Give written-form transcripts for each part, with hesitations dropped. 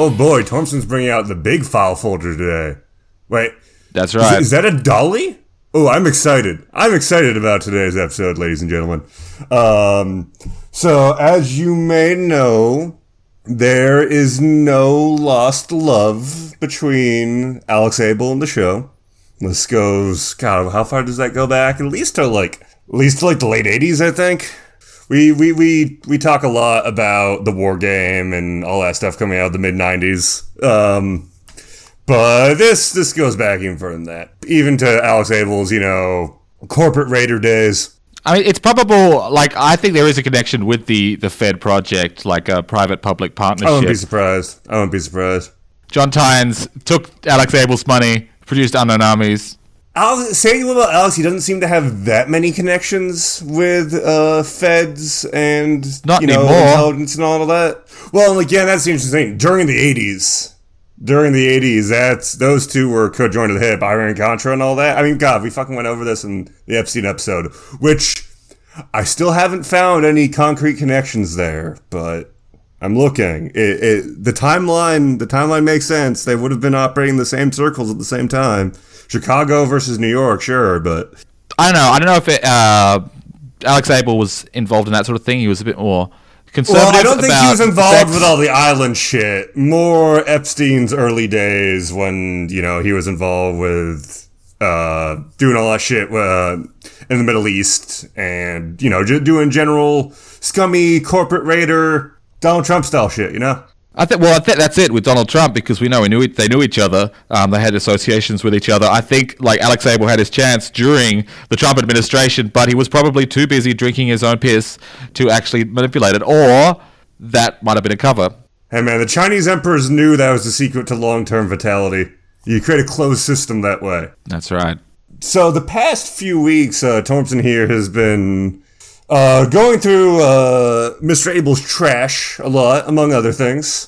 Oh boy, Thompson's bringing out the big file folder today. Wait. That's right. Is that a dolly? Oh, I'm excited. I'm excited about today's episode, ladies and gentlemen. So, as you may know, there is no lost love between Alex Abel and the show. This goes, God, how far does that go back? At least to like the late 80s, I think. We talk a lot about the war game and all that stuff coming out of the mid-90s. But this goes back even further than that. Even to Alex Abel's, corporate raider days. I mean, it's probable, I think there is a connection with the Fed project, like a private-public partnership. I wouldn't be surprised. John Tynes took Alex Abel's money, produced Unknown Armies. Saying about Alex, he doesn't seem to have that many connections with feds and intelligence and all of that. Well, again, that's the interesting thing. During the 80s, those two were co-joined to the hip, Iran-Contra and all that. I mean, God, we fucking went over this in the Epstein episode, which I still haven't found any concrete connections there, but I'm looking. The timeline makes sense. They would have been operating in the same circles at the same time. Chicago versus New York, sure, but... I don't know if Alex Abel was involved in that sort of thing. He was a bit more conservative about... Well, I don't think he was involved with all the island shit. More Epstein's early days when, he was involved with doing all that shit in the Middle East and, doing general scummy corporate raider Donald Trump-style shit, I think that's it with Donald Trump, because we know they knew each other. They had associations with each other. I think Alex Abel had his chance during the Trump administration, but he was probably too busy drinking his own piss to actually manipulate it, or that might have been a cover. Hey man, the Chinese emperors knew that was the secret to long-term vitality. You create a closed system that way. That's right. So the past few weeks, Thompson here has been... going through Mr. Abel's trash a lot, among other things.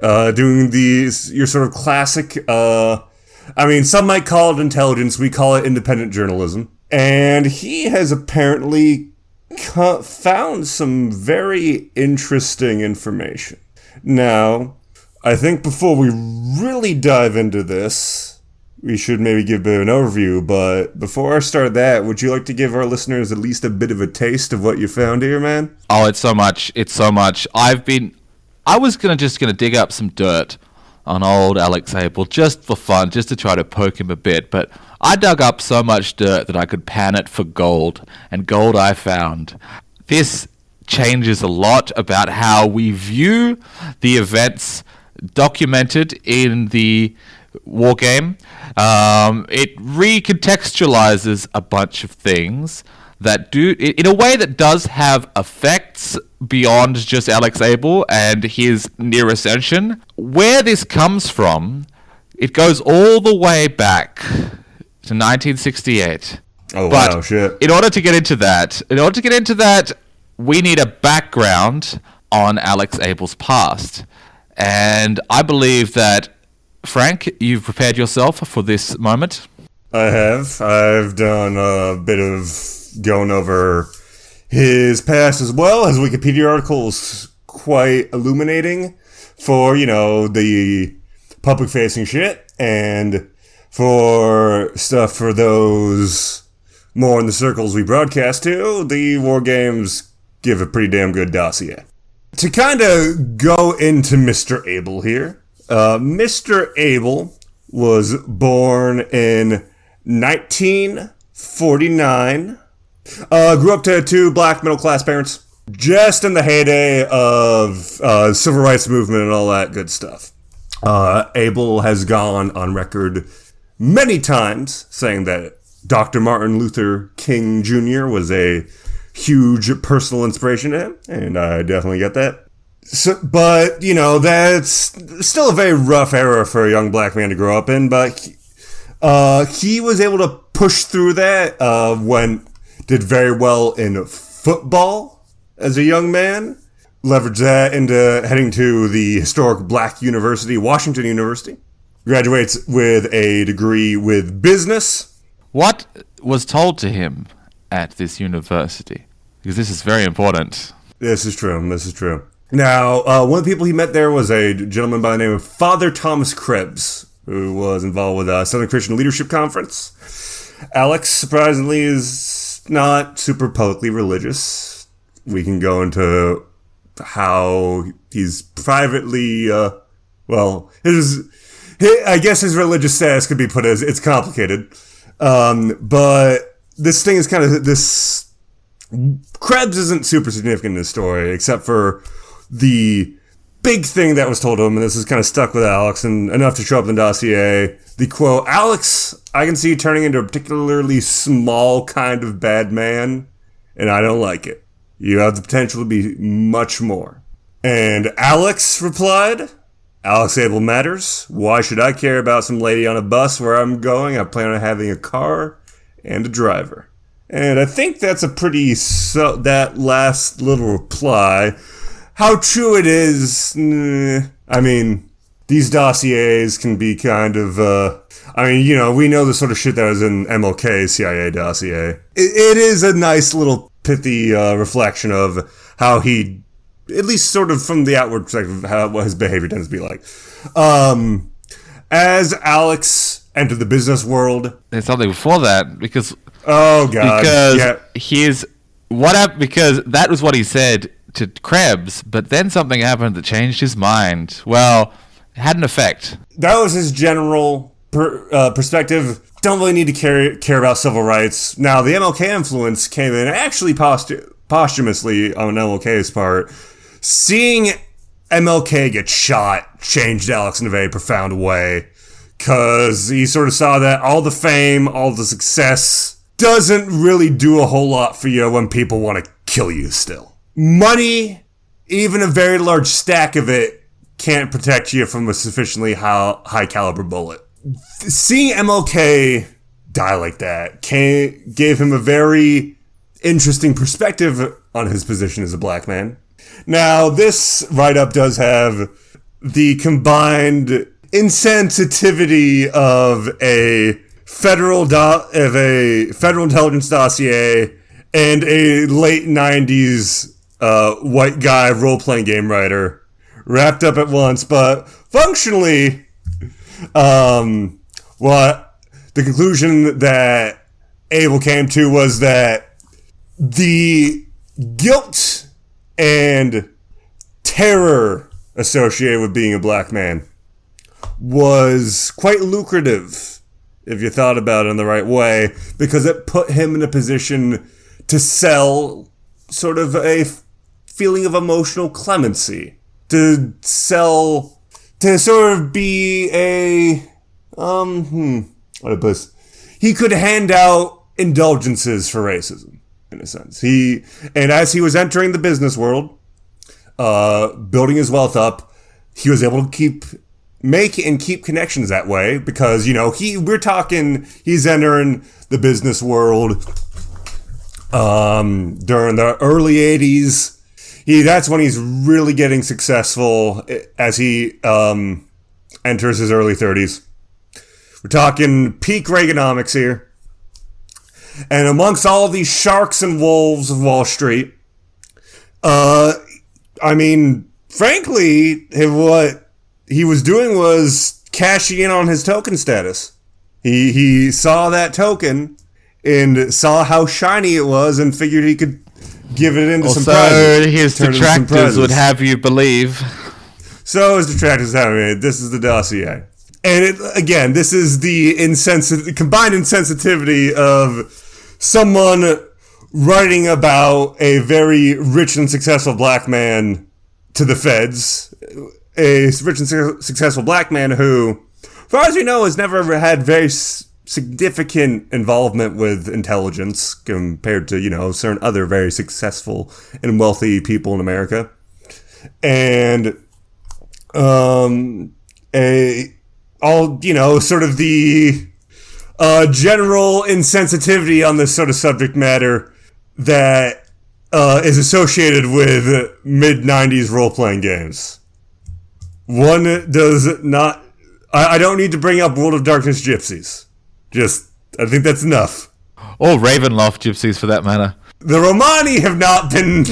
Doing your sort of classic, some might call it intelligence, we call it independent journalism. And he has apparently found some very interesting information. Now, I think before we really dive into this... we should maybe give a bit of an overview, but before I start that, would you like to give our listeners at least a bit of a taste of what you found here, man? Oh, it's so much. It's so much. I was just going to dig up some dirt on old Alex Abel just for fun, just to try to poke him a bit, but I dug up so much dirt that I could pan it for gold, and gold I found. This changes a lot about how we view the events documented in the war game. It recontextualizes a bunch of things that do in a way that does have effects beyond just Alex Abel and his near ascension. Where this comes from, it goes all the way back to 1968. Oh, but wow, shit. In order to get into that, we need a background on Alex Abel's past. And I believe that, Frank, you've prepared yourself for this moment. I have. I've done a bit of going over his past as well. His Wikipedia article is quite illuminating for, the public-facing shit and for stuff for those more in the circles we broadcast to. The war games give a pretty damn good dossier. To kind of go into Mr. Abel here, Mr. Abel was born in 1949, grew up to two black middle-class parents, just in the heyday of civil rights movement and all that good stuff. Abel has gone on record many times saying that Dr. Martin Luther King Jr. was a huge personal inspiration to him, and I definitely get that. So, but, that's still a very rough era for a young black man to grow up in, but he was able to push through that, did very well in football as a young man, leveraged that into heading to the historic black university, Washington University, graduates with a degree with business. What was told to him at this university? Because this is very important. This is true. Now, one of the people he met there was a gentleman by the name of Father Thomas Krebs, who was involved with a Southern Christian Leadership Conference. Alex, surprisingly, is not super publicly religious. We can go into how he's privately, I guess his religious status could be put as it's complicated. But this thing is kind of this. Krebs isn't super significant in this story, except for the big thing that was told to him, and this is kind of stuck with Alex, and enough to show up in the dossier. The quote, "Alex, I can see you turning into a particularly small kind of bad man, and I don't like it. You have the potential to be much more." And Alex replied, "Alex Abel matters. Why should I care about some lady on a bus where I'm going? I plan on having a car and a driver." And I think that's a pretty... that last little reply. How true it is... I mean, these dossiers can be kind of... we know the sort of shit that was in MLK's CIA dossier. It is a nice little pithy reflection of how he... at least sort of from the outward perspective, what his behavior tends to be like. As Alex entered the business world... There's something before that, because... Oh, God. Because here's what happened, because that was what he said to Krebs, but then something happened that changed his mind. Well, it had an effect. That was his general perspective. Don't really need to care about civil rights. Now, the MLK influence came in actually posthumously on MLK's part. Seeing MLK get shot changed Alex in a very profound way, because he sort of saw that all the fame, all the success... doesn't really do a whole lot for you when people want to kill you still. Money, even a very large stack of it, can't protect you from a sufficiently high caliber bullet. Seeing MLK die like that gave him a very interesting perspective on his position as a black man. Now, this write-up does have the combined insensitivity of a federal intelligence dossier and a late 90s white guy role-playing game writer wrapped up at once, but functionally what the conclusion that Abel came to was that the guilt and terror associated with being a black man was quite lucrative if you thought about it in the right way, because it put him in a position to sell sort of a feeling of emotional clemency, to sort of be he could hand out indulgences for racism, in a sense. As he was entering the business world, building his wealth up, he was able to keep connections that way, because, he's entering the business world during the early 80s. That's when he's really getting successful as he enters his early 30s. We're talking peak Reaganomics here. And amongst all these sharks and wolves of Wall Street, frankly, what he was doing was cashing in on his token status. He saw that token and saw how shiny it was and figured he could give it into some prizes. His detractors would have you believe. So his detractors have it. This is the dossier. And this is the combined insensitivity of someone writing about a very rich and successful black man to the feds. A rich and successful black man who, as far as we know, has never ever had very significant involvement with intelligence compared to, certain other very successful and wealthy people in America. And, general insensitivity on this sort of subject matter that is associated with mid-90s role-playing games. One does not... I don't need to bring up World of Darkness gypsies. I think that's enough. Or Ravenloft gypsies, for that matter. The Romani have not been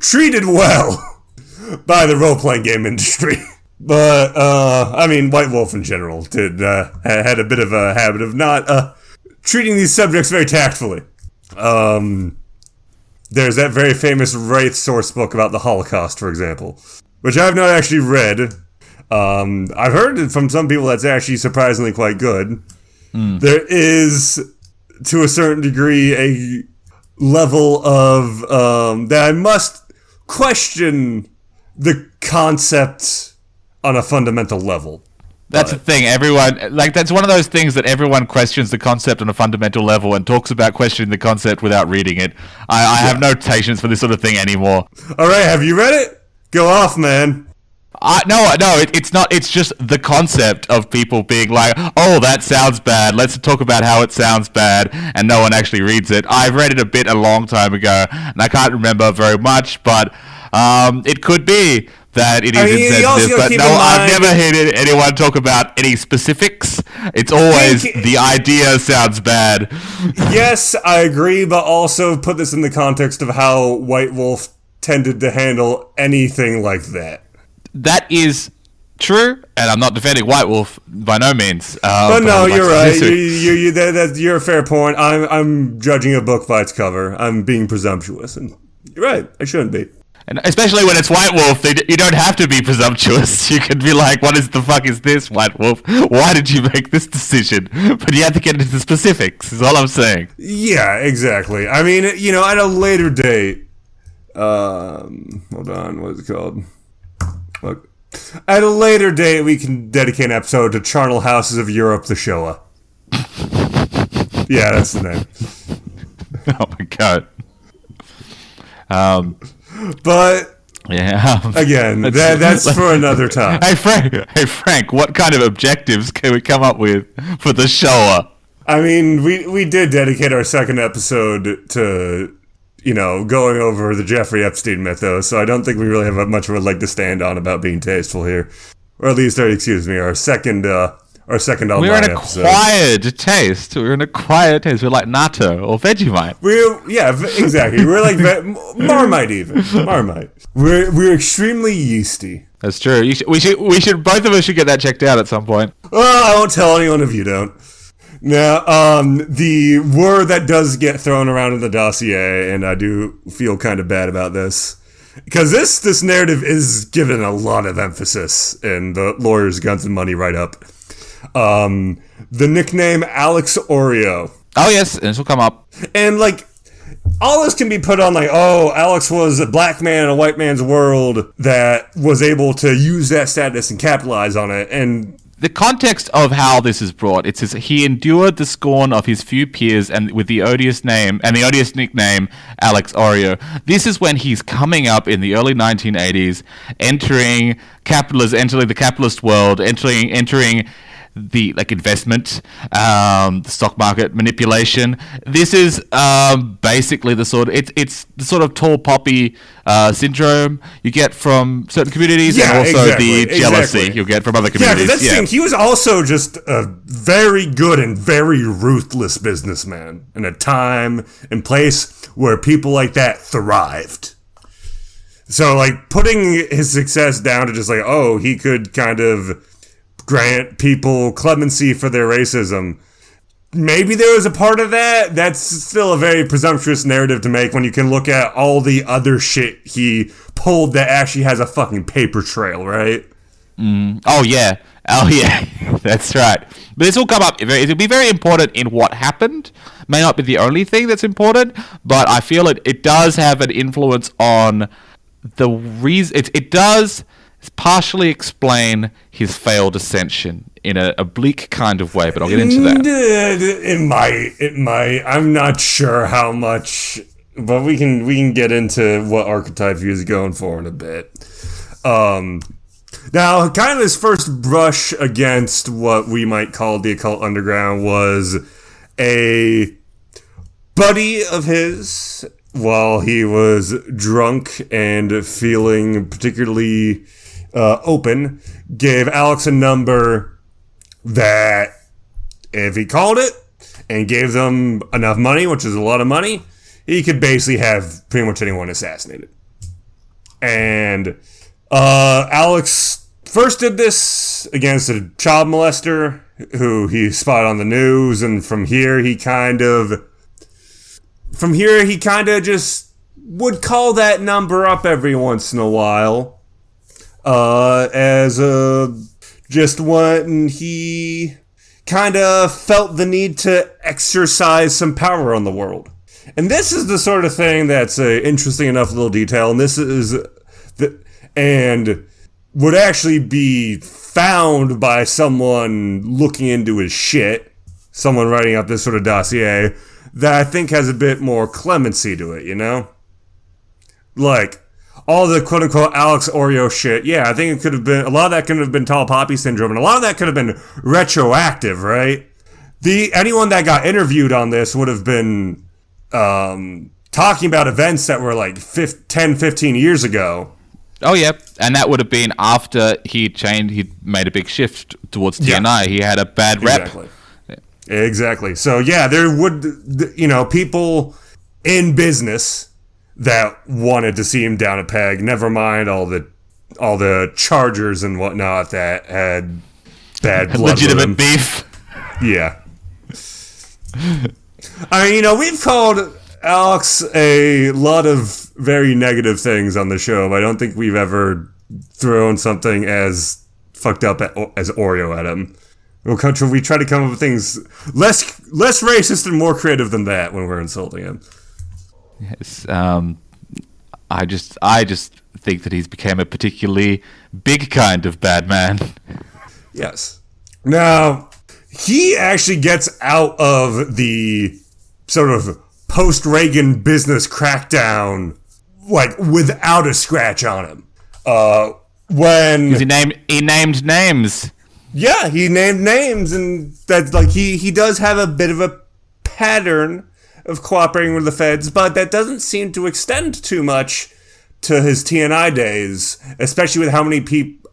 treated well by the role-playing game industry. But, I mean, White Wolf in general did, had a bit of a habit of not, treating these subjects very tactfully. There's that very famous Wraith source book about the Holocaust, for example, which I've not actually read. I've heard from some people that's actually surprisingly quite good. Mm. There is, to a certain degree, a level of, that I must question the concept on a fundamental level. That's the thing, everyone, like, that's one of those things that everyone questions the concept on a fundamental level and talks about questioning the concept without reading it. I have no patience for this sort of thing anymore. All right, have you read it? Go off, man. No, it's not. It's just the concept of people being like, oh, that sounds bad. Let's talk about how it sounds bad, and no one actually reads it. I've read it a bit a long time ago, and I can't remember very much, but it could be that it is insensitive, but no, I've never heard anyone talk about any specifics. It's always the idea sounds bad. Yes, I agree, but also put this in the context of how White Wolf tended to handle anything like that. That is true, and I'm not defending White Wolf by no means. But no, you're right. You're a fair point. I'm judging a book by its cover. I'm being presumptuous, and you're right. I shouldn't be. And especially when it's White Wolf, you don't have to be presumptuous. You can be like, what is the fuck is this, White Wolf? Why did you make this decision? But you have to get into specifics, is all I'm saying. Yeah, exactly. I mean, you know, at a later date... hold on, what is it called? Look. At a later date, we can dedicate an episode to Charnel Houses of Europe, the Shoah. Yeah, that's the name. Oh my god. But yeah, again, that's for another time. Hey Frank, what kind of objectives can we come up with for the Shoah? I mean, we did dedicate our second episode to, you know, going over the Jeffrey Epstein myth, though, so I don't think we really have much of a leg to stand on about being tasteful here, or at least, excuse me, our second online episode. We're in acquired taste. We're like natto or Vegemite. Exactly. We're like Marmite, even. Marmite. We're extremely yeasty. That's true. We should. Both of us should get that checked out at some point. Oh, I won't tell anyone if you don't. Now, the word that does get thrown around in the dossier, and I do feel kind of bad about this, because this narrative is given a lot of emphasis in the Lawyers, Guns and Money write-up. The nickname Alex Oreo. Oh, yes, and this will come up. And, like, all this can be put on, like, oh, Alex was a black man in a white man's world that was able to use that status and capitalize on it. And the context of how this is brought, it says he endured the scorn of his few peers and with the odious name and the odious nickname Alex Oreo. This is when he's coming up in the early 1980s, entering the capitalist world, entering the like investment, the stock market manipulation. This is basically the sort of it's the sort of tall poppy syndrome you get from certain communities, and also the jealousy you get from other communities. Yeah, that's the thing. He was also just a very good and very ruthless businessman in a time and place where people like that thrived. So, like, putting his success down to just like, oh, he could kind of grant people clemency for their racism. Maybe there was a part of that. That's still a very presumptuous narrative to make when you can look at all the other shit he pulled that actually has a fucking paper trail, right? Mm. Oh, yeah. Oh, yeah. That's right. But this will come up. It'll be very important in what happened. May not be the only thing that's important, but I feel it does have an influence on the reason. It does partially explain his failed ascension in an oblique kind of way, but I'll get into that. It might. I'm not sure how much, but we can get into what archetype he was going for in a bit. Now, kind of his first brush against what we might call the occult underground was a buddy of his while he was drunk and feeling particularly open, gave Alex a number that if he called it and gave them enough money, which is a lot of money, he could basically have pretty much anyone assassinated. And Alex first did this against a child molester who he spotted on the news, and from here he kind of just would call that number up every once in a while, just when he kind of felt the need to exercise some power on the world. And this is the sort of thing that's an interesting enough little detail, and this is and would actually be found by someone looking into his shit, someone writing up this sort of dossier, that I think has a bit more clemency to it, you know? Like, all the quote-unquote Alex Oreo shit, yeah, I think it could have been, a lot of that could have been Tall Poppy Syndrome, and a lot of that could have been retroactive, right? Anyone that got interviewed on this would have been talking about events that were like 10, 15 years ago. Oh, yeah, and that would have been after he made a big shift towards TNI. Yeah. He had a bad rep. Exactly. Yeah. Exactly. So, yeah, there would, people in business that wanted to see him down a peg, never mind all the chargers and whatnot that had bad blood. Legitimate beef. Yeah. I mean, we've called Alex a lot of very negative things on the show, but I don't think we've ever thrown something as fucked up as Oreo at him. We try to come up with things less racist and more creative than that when we're insulting him. Yes, I just think that he's become a particularly big kind of bad man. Yes. Now, he actually gets out of the sort of post-Reagan business crackdown, like, without a scratch on him. He named names. Yeah, he named names, and that's like he does have a bit of a pattern of cooperating with the feds, but that doesn't seem to extend too much to his TNI days, especially with how many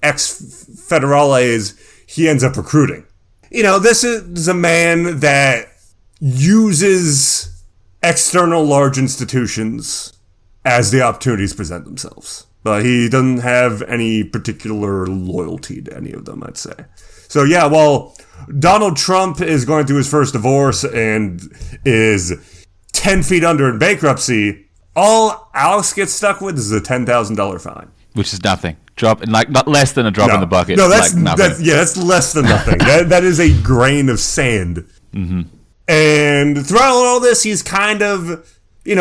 ex-federales he ends up recruiting. This is a man that uses external large institutions as the opportunities present themselves. But he doesn't have any particular loyalty to any of them, I'd say. So yeah, while Donald Trump is going through his first divorce and is 10 feet under in bankruptcy, all Alex gets stuck with is a $10,000 fine. Which is nothing. Less than a drop in the bucket. No, that's less than nothing. That is a grain of sand. Mm-hmm. And throughout all this, he's kind of, he's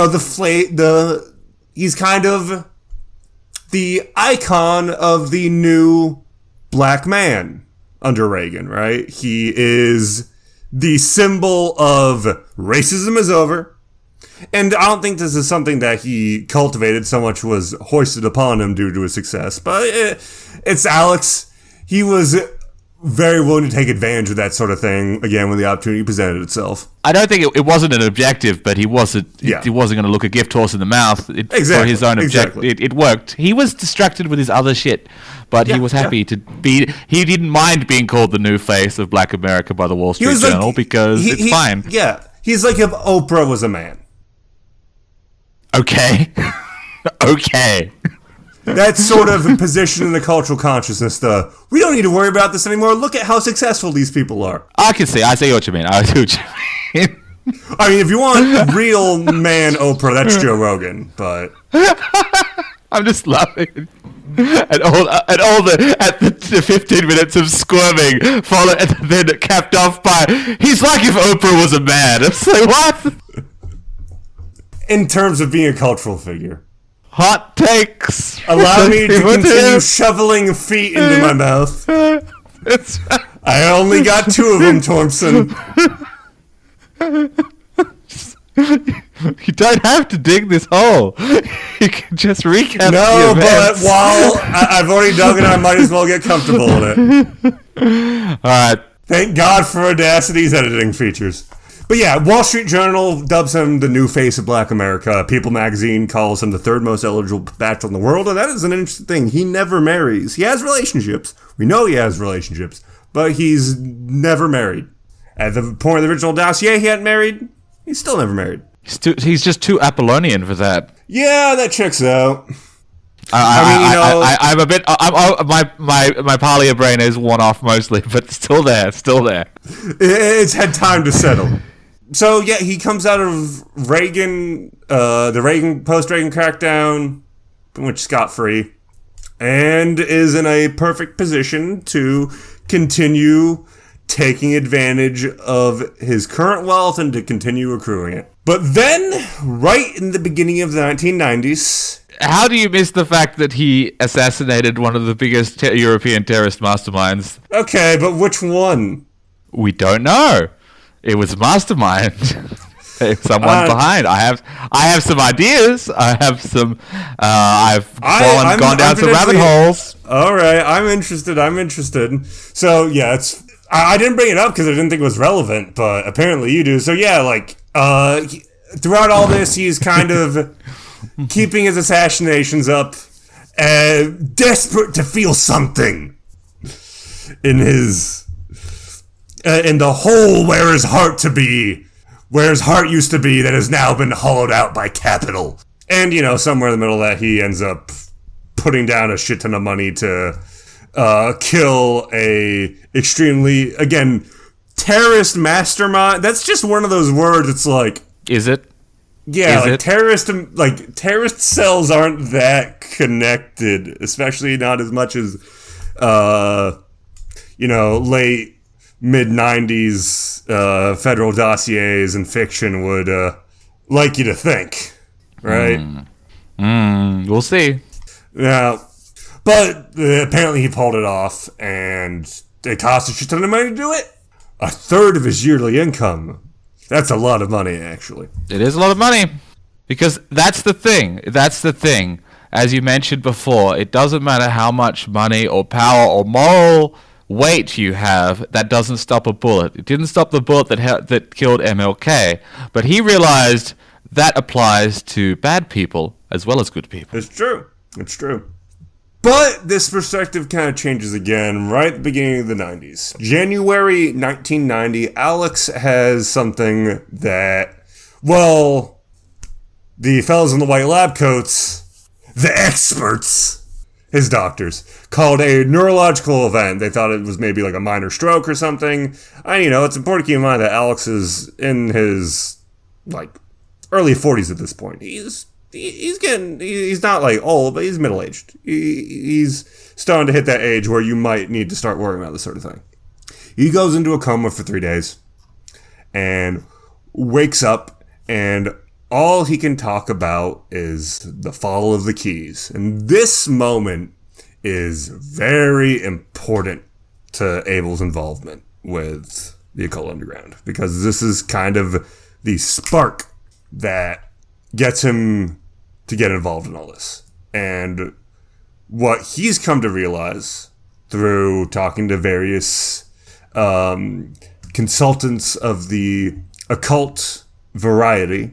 kind of the icon of the new black man under Reagan, right? He is the symbol of racism is over. And I don't think this is something that he cultivated so much was hoisted upon him due to his success, but it's Alex. He was very willing to take advantage of that sort of thing again when the opportunity presented itself. I don't think it wasn't an objective, but he wasn't going to look a gift horse in the mouth for his own objective. Exactly. It worked. He was distracted with his other shit, but he was happy to be. He didn't mind being called the new face of Black America by the Wall Street Journal because it's fine. Yeah, he's like if Oprah was a man. Okay, okay. That's sort of a position in the cultural consciousness, though. We don't need to worry about this anymore. Look at how successful these people are. I see what you mean. I mean, if you want real man Oprah, that's Joe Rogan, but... I'm just laughing at the 15 minutes of squirming, followed and then capped off by, he's like if Oprah was a man. It's like, what? In terms of being a cultural figure. Hot takes. Allow me to continue shoveling feet into my mouth. I only got two of them, Thompson. You don't have to dig this hole. You can just recap. No, but while I've already dug it, I might as well get comfortable in it. All right. Thank God for Audacity's editing features. But yeah, Wall Street Journal dubs him the new face of Black America. People magazine calls him the third most eligible bachelor in the world. And that is an interesting thing. He never marries. He has relationships. We know he has relationships. But he's never married. At the point of the original dossier, he hadn't married. He's still never married. He's just too Apollonian for that. Yeah, that checks out. My paleo brain is one off mostly, but still there. It's had time to settle. So yeah, he comes out of Reagan, the Reagan post-Reagan crackdown, pretty much scot-free, and is in a perfect position to continue taking advantage of his current wealth and to continue accruing it. But then, right in the beginning of the 1990s... How do you miss the fact that he assassinated one of the biggest European terrorist masterminds? Okay, but which one? We don't know. It was Mastermind. Someone behind. I have some ideas. I have some... I've gone down some rabbit holes. All right, I'm interested. So, yeah, it's... I didn't bring it up because I didn't think it was relevant, but apparently you do. So yeah, like throughout all this, he's kind of keeping his assassinations up, desperate to feel something in his in the hole where his heart to be, where his heart used to be, that has now been hollowed out by capital. And you know, somewhere in the middle of that, he ends up putting down a shit ton of money to kill a extremely, again, terrorist mastermind. That's just one of those words. It's like, is it? Yeah, terrorist cells aren't that connected, especially not as much as, late mid '90s federal dossiers and fiction would like you to think, right? We'll see. Now. But apparently he pulled it off, and it cost a shit ton of money to do it. A third of his yearly income. That's a lot of money, actually. It is a lot of money. Because that's the thing. As you mentioned before, it doesn't matter how much money or power or moral weight you have. That doesn't stop a bullet. It didn't stop the bullet that killed MLK. But he realized that applies to bad people as well as good people. It's true. But this perspective kind of changes again right at the beginning of the 90s. January 1990, Alex has something that, well, the fellas in the white lab coats, the experts, his doctors, called a neurological event. They thought it was maybe like a minor stroke or something. It's important to keep in mind that Alex is in his, early 40s at this point. He's not old, but he's middle-aged. He's starting to hit that age where you might need to start worrying about this sort of thing. He goes into a coma for 3 days and wakes up, and all he can talk about is the fall of the keys. And this moment is very important to Abel's involvement with the occult underground, because this is kind of the spark that gets him to get involved in all this. And what he's come to realize through talking to various consultants of the occult variety,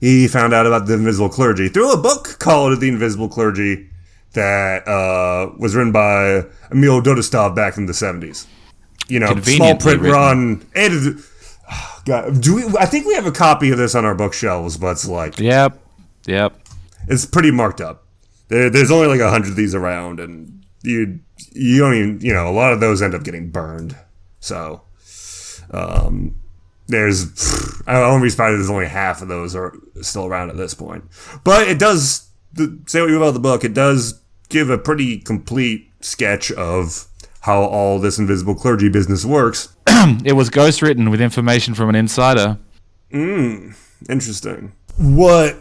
he found out about the Invisible Clergy through a book called The Invisible Clergy that was written by Emil Dodostov back in the 70s. Small print run, edited. God, I think we have a copy of this on our bookshelves, but it's yep. It's pretty marked up. There's only 100 of these around, and you don't even, a lot of those end up getting burned. So, I won't be surprised there's only half of those are still around at this point. But it does, say what you will about the book, it does give a pretty complete sketch of how all this invisible clergy business works. It was ghostwritten with information from an insider. Interesting. What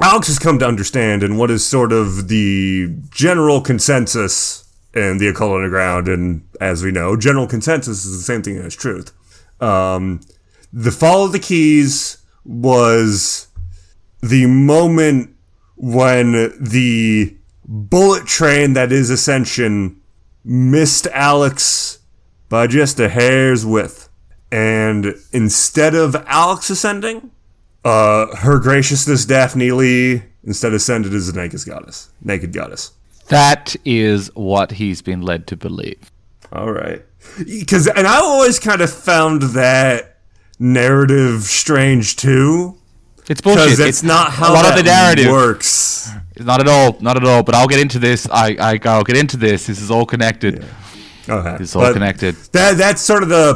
Alex has come to understand, and what is sort of the general consensus in the occult underground, and as we know, general consensus is the same thing as truth. The fall of the keys was the moment when the bullet train that is Ascension missed Alex by just a hair's width. And instead of Alex ascending, her graciousness, Daphne Lee, instead ascended as a naked goddess. That is what he's been led to believe. All right. And I always kind of found that narrative strange too. It's bullshit. It's not how that works. Not at all. Not at all. But I'll get into this. I'll get into this. This is all connected. Yeah. Okay. It's all connected. That's sort of the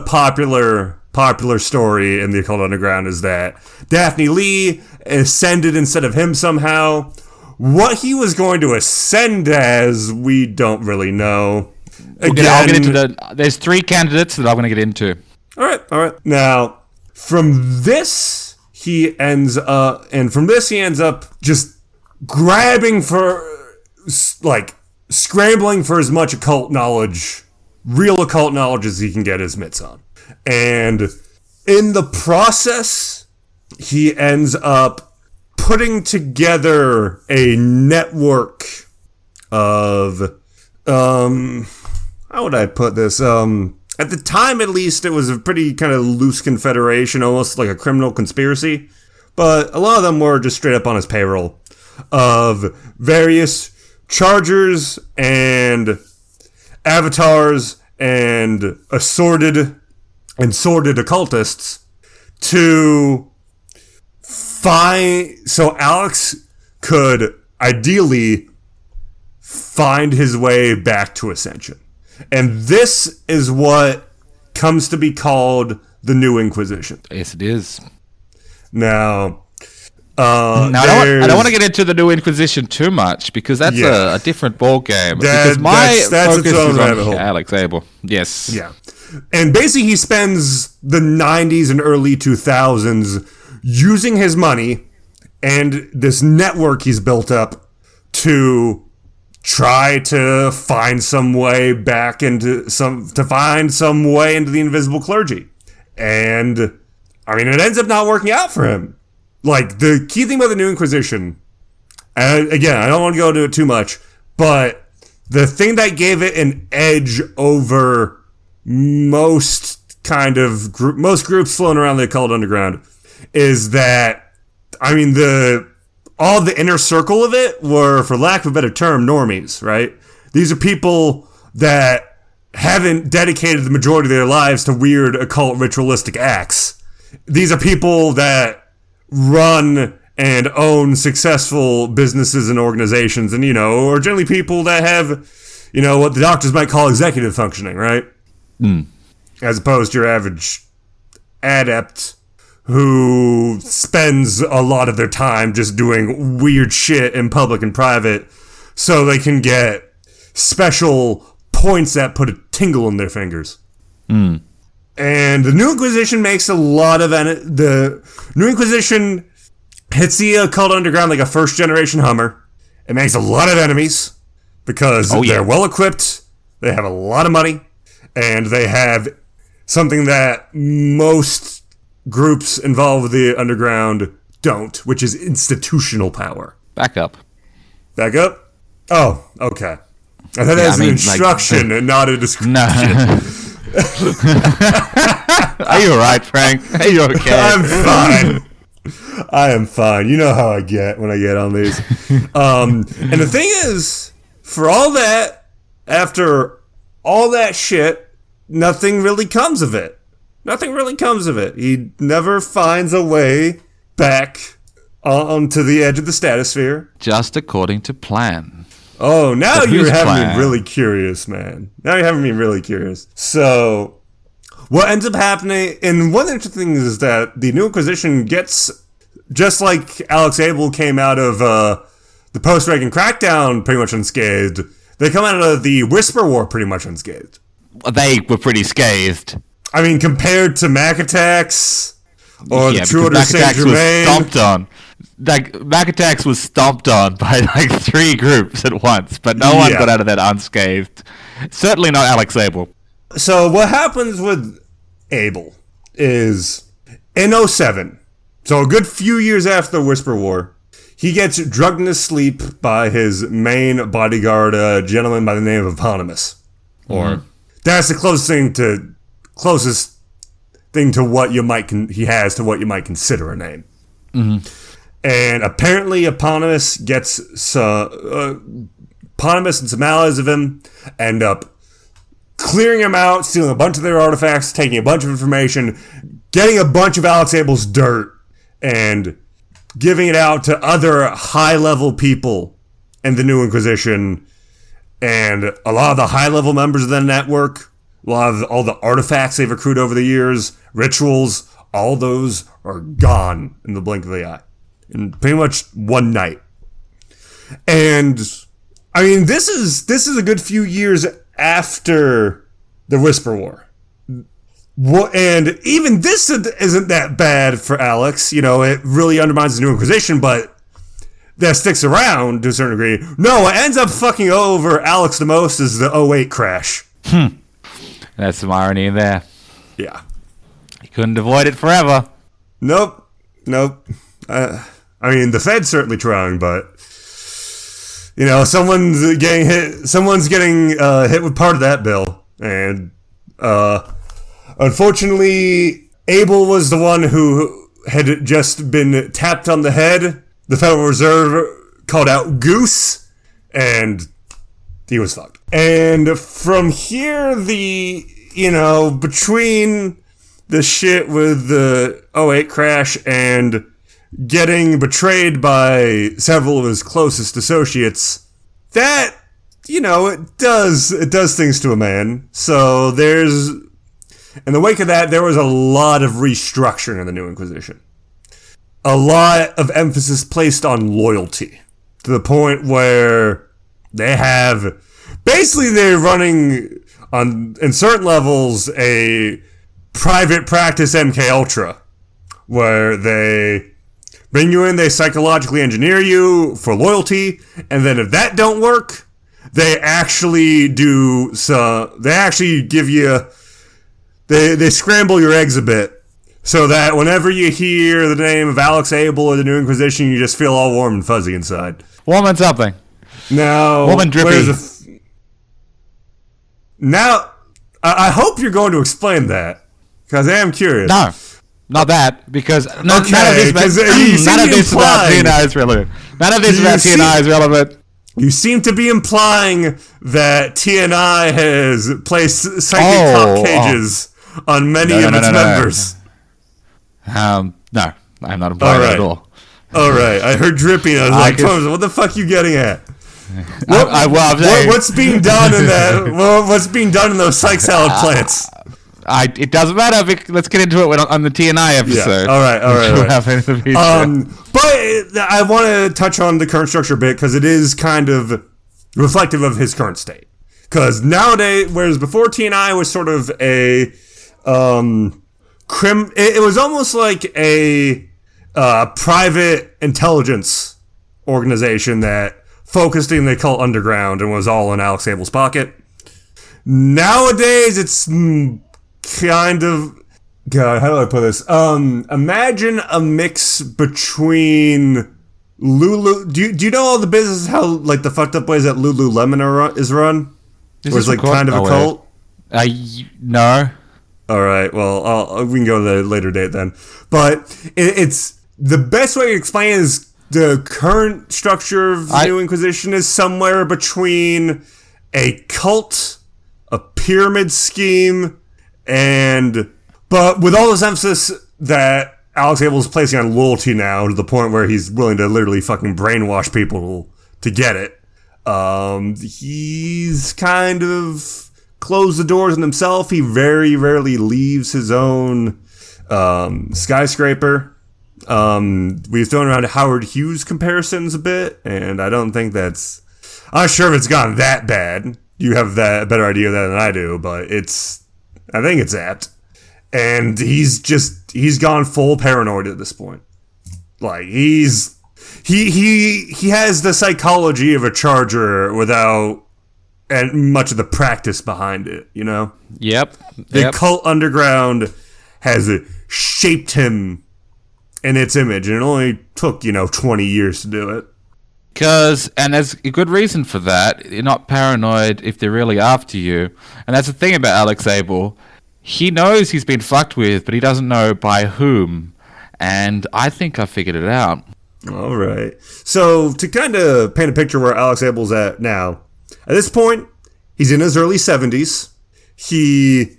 popular story in the occult underground, is that Daphne Lee ascended instead of him somehow. What he was going to ascend as, we don't really know. Again, I'll get into there's three candidates that I'm going to get into. All right. Now, from this, he ends up just grabbing for, scrambling for as much occult knowledge, real occult knowledge as he can get his mitts on. And in the process, he ends up putting together a network of, how would I put this? At the time, at least, it was a pretty kind of loose confederation, almost like a criminal conspiracy. But a lot of them were just straight up on his payroll of various chargers and avatars and assorted occultists to find... So Alex could ideally find his way back to Ascension. And this is what comes to be called the New Inquisition. Yes, it is. Now, I don't want to get into the New Inquisition too much, because that's a different ball game. Because my focus is on Alex Abel. Yes. Yeah. And basically, he spends the 90s and early 2000s using his money and this network he's built up to try to find some way back into to find some way into the Invisible Clergy. And I mean, it ends up not working out for him. Like, the key thing about the New Inquisition, and again, I don't want to go into it too much, but the thing that gave it an edge over most groups floating around the occult underground is that, I mean, all the inner circle of it were, for lack of a better term, normies, right? These are people that haven't dedicated the majority of their lives to weird occult ritualistic acts. These are people that run and own successful businesses and organizations, and, or generally people that have, what the doctors might call executive functioning, right? Mm. As opposed to your average adept who spends a lot of their time just doing weird shit in public and private so they can get special points that put a tingle in their fingers. Mm. And the New Inquisition makes a lot of... The New Inquisition hits the occult underground like a first-generation Hummer. It makes a lot of enemies because they're well-equipped, they have a lot of money, and they have something that most groups involved with the underground don't, which is institutional power. Back up? Oh, okay. I thought that was an instruction and not a description. No. Are you alright, Frank? Are you okay? I am fine. You know how I get when I get on these. And the thing is, for all that, after all that shit, nothing really comes of it. He never finds a way back onto the edge of the stratosphere. Just according to plan. Oh, now you're having me really curious, man. So, what ends up happening, and one of the interesting things is that the New Inquisition gets, just like Alex Abel came out of the post-Reagan crackdown pretty much unscathed, they come out of the Whisper War pretty much unscathed. They were pretty scathed. I mean, compared to Mac Attacks or the True Order Saint Germain, Mac Attacks was stomped on by three groups at once, but no one got out of that unscathed. Certainly not Alex Abel. So what happens with Abel is in 2007, so a good few years after the Whisper War, he gets drugged into sleep by his main bodyguard, a gentleman by the name of Eponymous. Mm-hmm. Or that's the closest thing to what you might consider a name. Mm-hmm. And apparently Eponymous gets Eponymous and some allies of him end up clearing him out, stealing a bunch of their artifacts, taking a bunch of information, getting a bunch of Alex Abel's dirt, and giving it out to other high-level people in the New Inquisition. And a lot of the high-level members of the network, a lot of all the artifacts they've accrued over the years, rituals, all those are gone in the blink of the eye. In pretty much one night. And, I mean, this is a good few years after the Whisper War. And even this isn't that bad for Alex. You know, it really undermines the New Inquisition, but that sticks around to a certain degree. No, what ends up fucking over Alex the most is the 08 crash. That's some irony there. Yeah. He couldn't avoid it forever. Nope. I mean, the Fed's certainly trying, but, you know, someone's getting hit with part of that bill. And, unfortunately, Abel was the one who had just been tapped on the head. The Federal Reserve called out Goose, and he was fucked. And from here, between the shit with the 08 crash and getting betrayed by several of his closest associates, that, it does things to a man. So there's... In the wake of that, there was a lot of restructuring in the New Inquisition. A lot of emphasis placed on loyalty, to the point where they're running on, in certain levels, a private practice MKUltra, where they bring you in, they psychologically engineer you for loyalty, and then if that don't work, they scramble your eggs a bit, so that whenever you hear the name of Alex Abel or the New Inquisition, you just feel all warm and fuzzy inside. Warm and something. Now... Warm and drippy. Now, I hope you're going to explain that, because I am curious. No, not that, because none of this about TNI is relevant. You seem to be implying that TNI has placed psychic cop cages on many of its members. No, I'm not implying that at all. All right, I heard dripping. I was what the fuck are you getting at? What's being done in that? What's being done in those psych salad plants? It doesn't matter. Let's get into it on the TNI episode. Yeah. All right. But I want to touch on the current structure a bit, because it is kind of reflective of his current state. Because nowadays, whereas before TNI was sort of a it was almost like a private intelligence organization that focused in the occult underground and was all in Alex Abel's pocket. Nowadays, it's kind of... God, how do I put this? Imagine a mix between Lulu... Do you know all the business, how, like, the fucked up ways that Lululemon is run? Is this kind of a cult? No. All right, well, we can go to a later date then. But it's... The best way to explain it is the current structure of the New Inquisition is somewhere between a cult, a pyramid scheme, and... But with all this emphasis that Alex Abel is placing on loyalty now, to the point where he's willing to literally fucking brainwash people to get it, he's kind of closed the doors on himself. He very rarely leaves his own skyscraper. We've thrown around Howard Hughes comparisons a bit, and I don't think that's... I'm not sure if it's gone that bad. You have a better idea of that than I do, but I think it's apt. And he's gone full paranoid at this point. Like, he has the psychology of a charger without and much of the practice behind it, you know? Yep. The cult underground has shaped him in its image, and it only took, 20 years to do it. And there's a good reason for that. You're not paranoid if they're really after you. And that's the thing about Alex Abel. He knows he's been fucked with, but he doesn't know by whom. And I think I figured it out. All right. So to kind of paint a picture where Alex Abel's at now, at this point, he's in his early 70s. He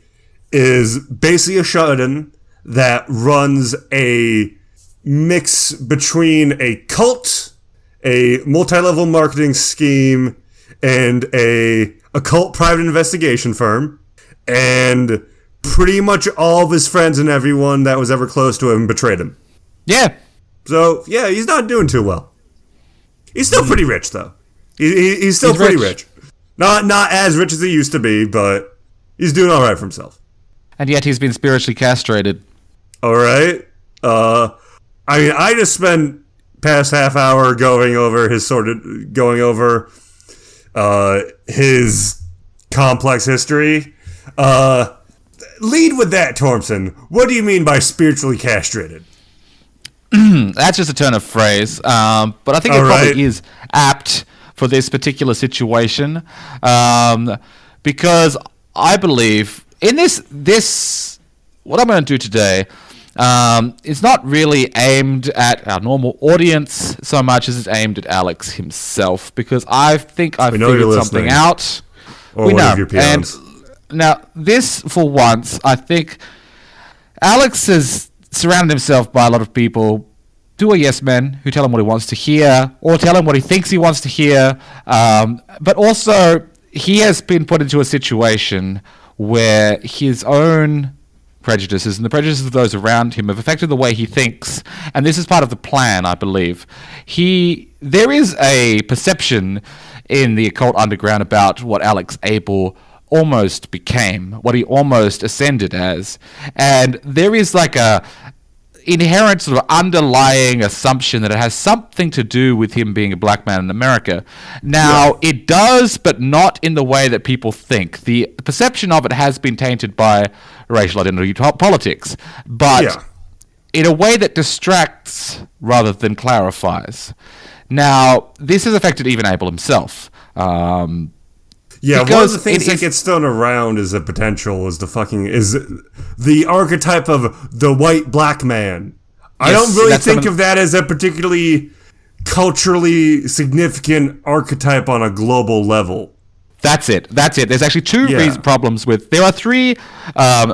is basically a shut-in that runs a mix between a cult, a multi-level marketing scheme, and a occult private investigation firm, and pretty much all of his friends and everyone that was ever close to him betrayed him. Yeah. So, yeah, he's not doing too well. He's still pretty rich, though. He's still pretty rich. Not as rich as he used to be, but he's doing all right for himself. And yet he's been spiritually castrated. All right. I mean, I just spent past half hour going over his complex history. Lead with that, Thompson. What do you mean by spiritually castrated? That's just a turn of phrase, but I think probably is apt for this particular situation, because I believe in this what I'm going to do today. It's not really aimed at our normal audience so much as it's aimed at Alex himself, because I think I've figured something out. Or we one know. Of your peons. And now, this, for once, I think Alex has surrounded himself by a lot of people who are yes men, who tell him what he wants to hear, or tell him what he thinks he wants to hear. But also, he has been put into a situation where his own prejudices and the prejudices of those around him have affected the way he thinks, and this is part of the plan, I believe. There is a perception in the occult underground about what Alex Abel almost became, what he almost ascended as, and there is like a inherent sort of underlying assumption that it has something to do with him being a black man in America. Now, yeah. It does, but not in the way that people think. The perception of it has been tainted by racial identity politics, but in a way that distracts rather than clarifies. Now, this has affected even Abel himself. One of the things that gets thrown around as a potential is the archetype of the white black man. I don't really think of that as a particularly culturally significant archetype on a global level. That's it. There's actually two problems with... There are three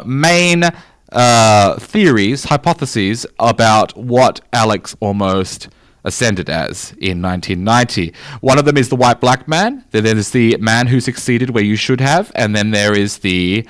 main hypotheses about what Alex almost ascended as in 1990. One of them is the white black man, then there's the man who succeeded where you should have, and then there is the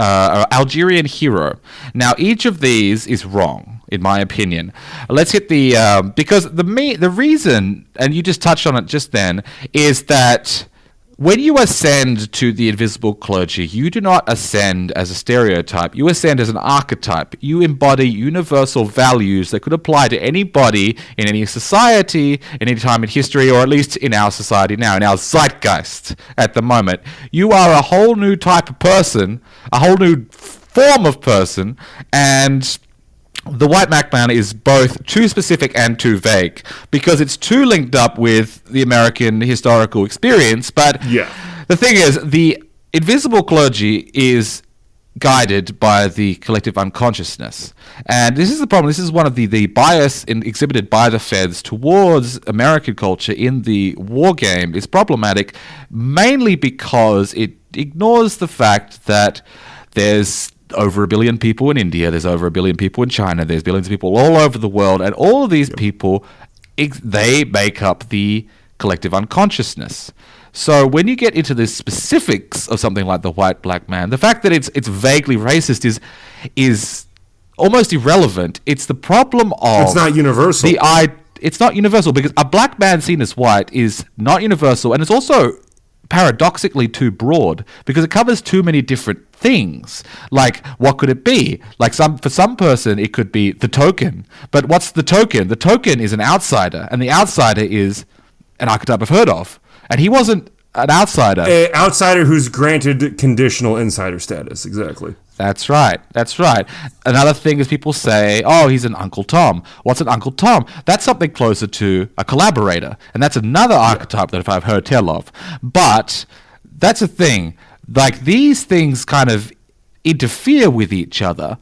Algerian hero. Now, each of these is wrong, in my opinion. Let's hit the... because the reason, and you just touched on it just then, is that when you ascend to the invisible clergy, you do not ascend as a stereotype. You ascend as an archetype. You embody universal values that could apply to anybody in any society, in any time in history, or at least in our society now, in our zeitgeist at the moment. You are a whole new type of person, a whole new form of person, and the white black man is both too specific and too vague, because it's too linked up with the American historical experience. But the thing is, the invisible clergy is guided by the collective unconsciousness. And this is the problem. This is one of the bias exhibited by the feds towards American culture in the war game is problematic, mainly because it ignores the fact that there's over 1 billion people in India, there's over 1 billion people in China, there's billions of people all over the world, and all of these people, they make up the collective unconsciousness. So when you get into the specifics of something like the white black man, the fact that it's vaguely racist is almost irrelevant. It's the problem of... It's not universal. It's not universal, because a black man seen as white is not universal, and it's also paradoxically too broad, because it covers too many different things. Like, what could it be? Like, for some person it could be the token, but what's the token? The token is an outsider, and the outsider is an archetype I've heard of, and he wasn't an outsider. An outsider who's granted conditional insider status. Exactly. That's right. Another thing is people say, oh, he's an Uncle Tom. What's an Uncle Tom? That's something closer to a collaborator. And that's another archetype that I've heard tell of. But that's the thing. Like, these things kind of interfere with each other.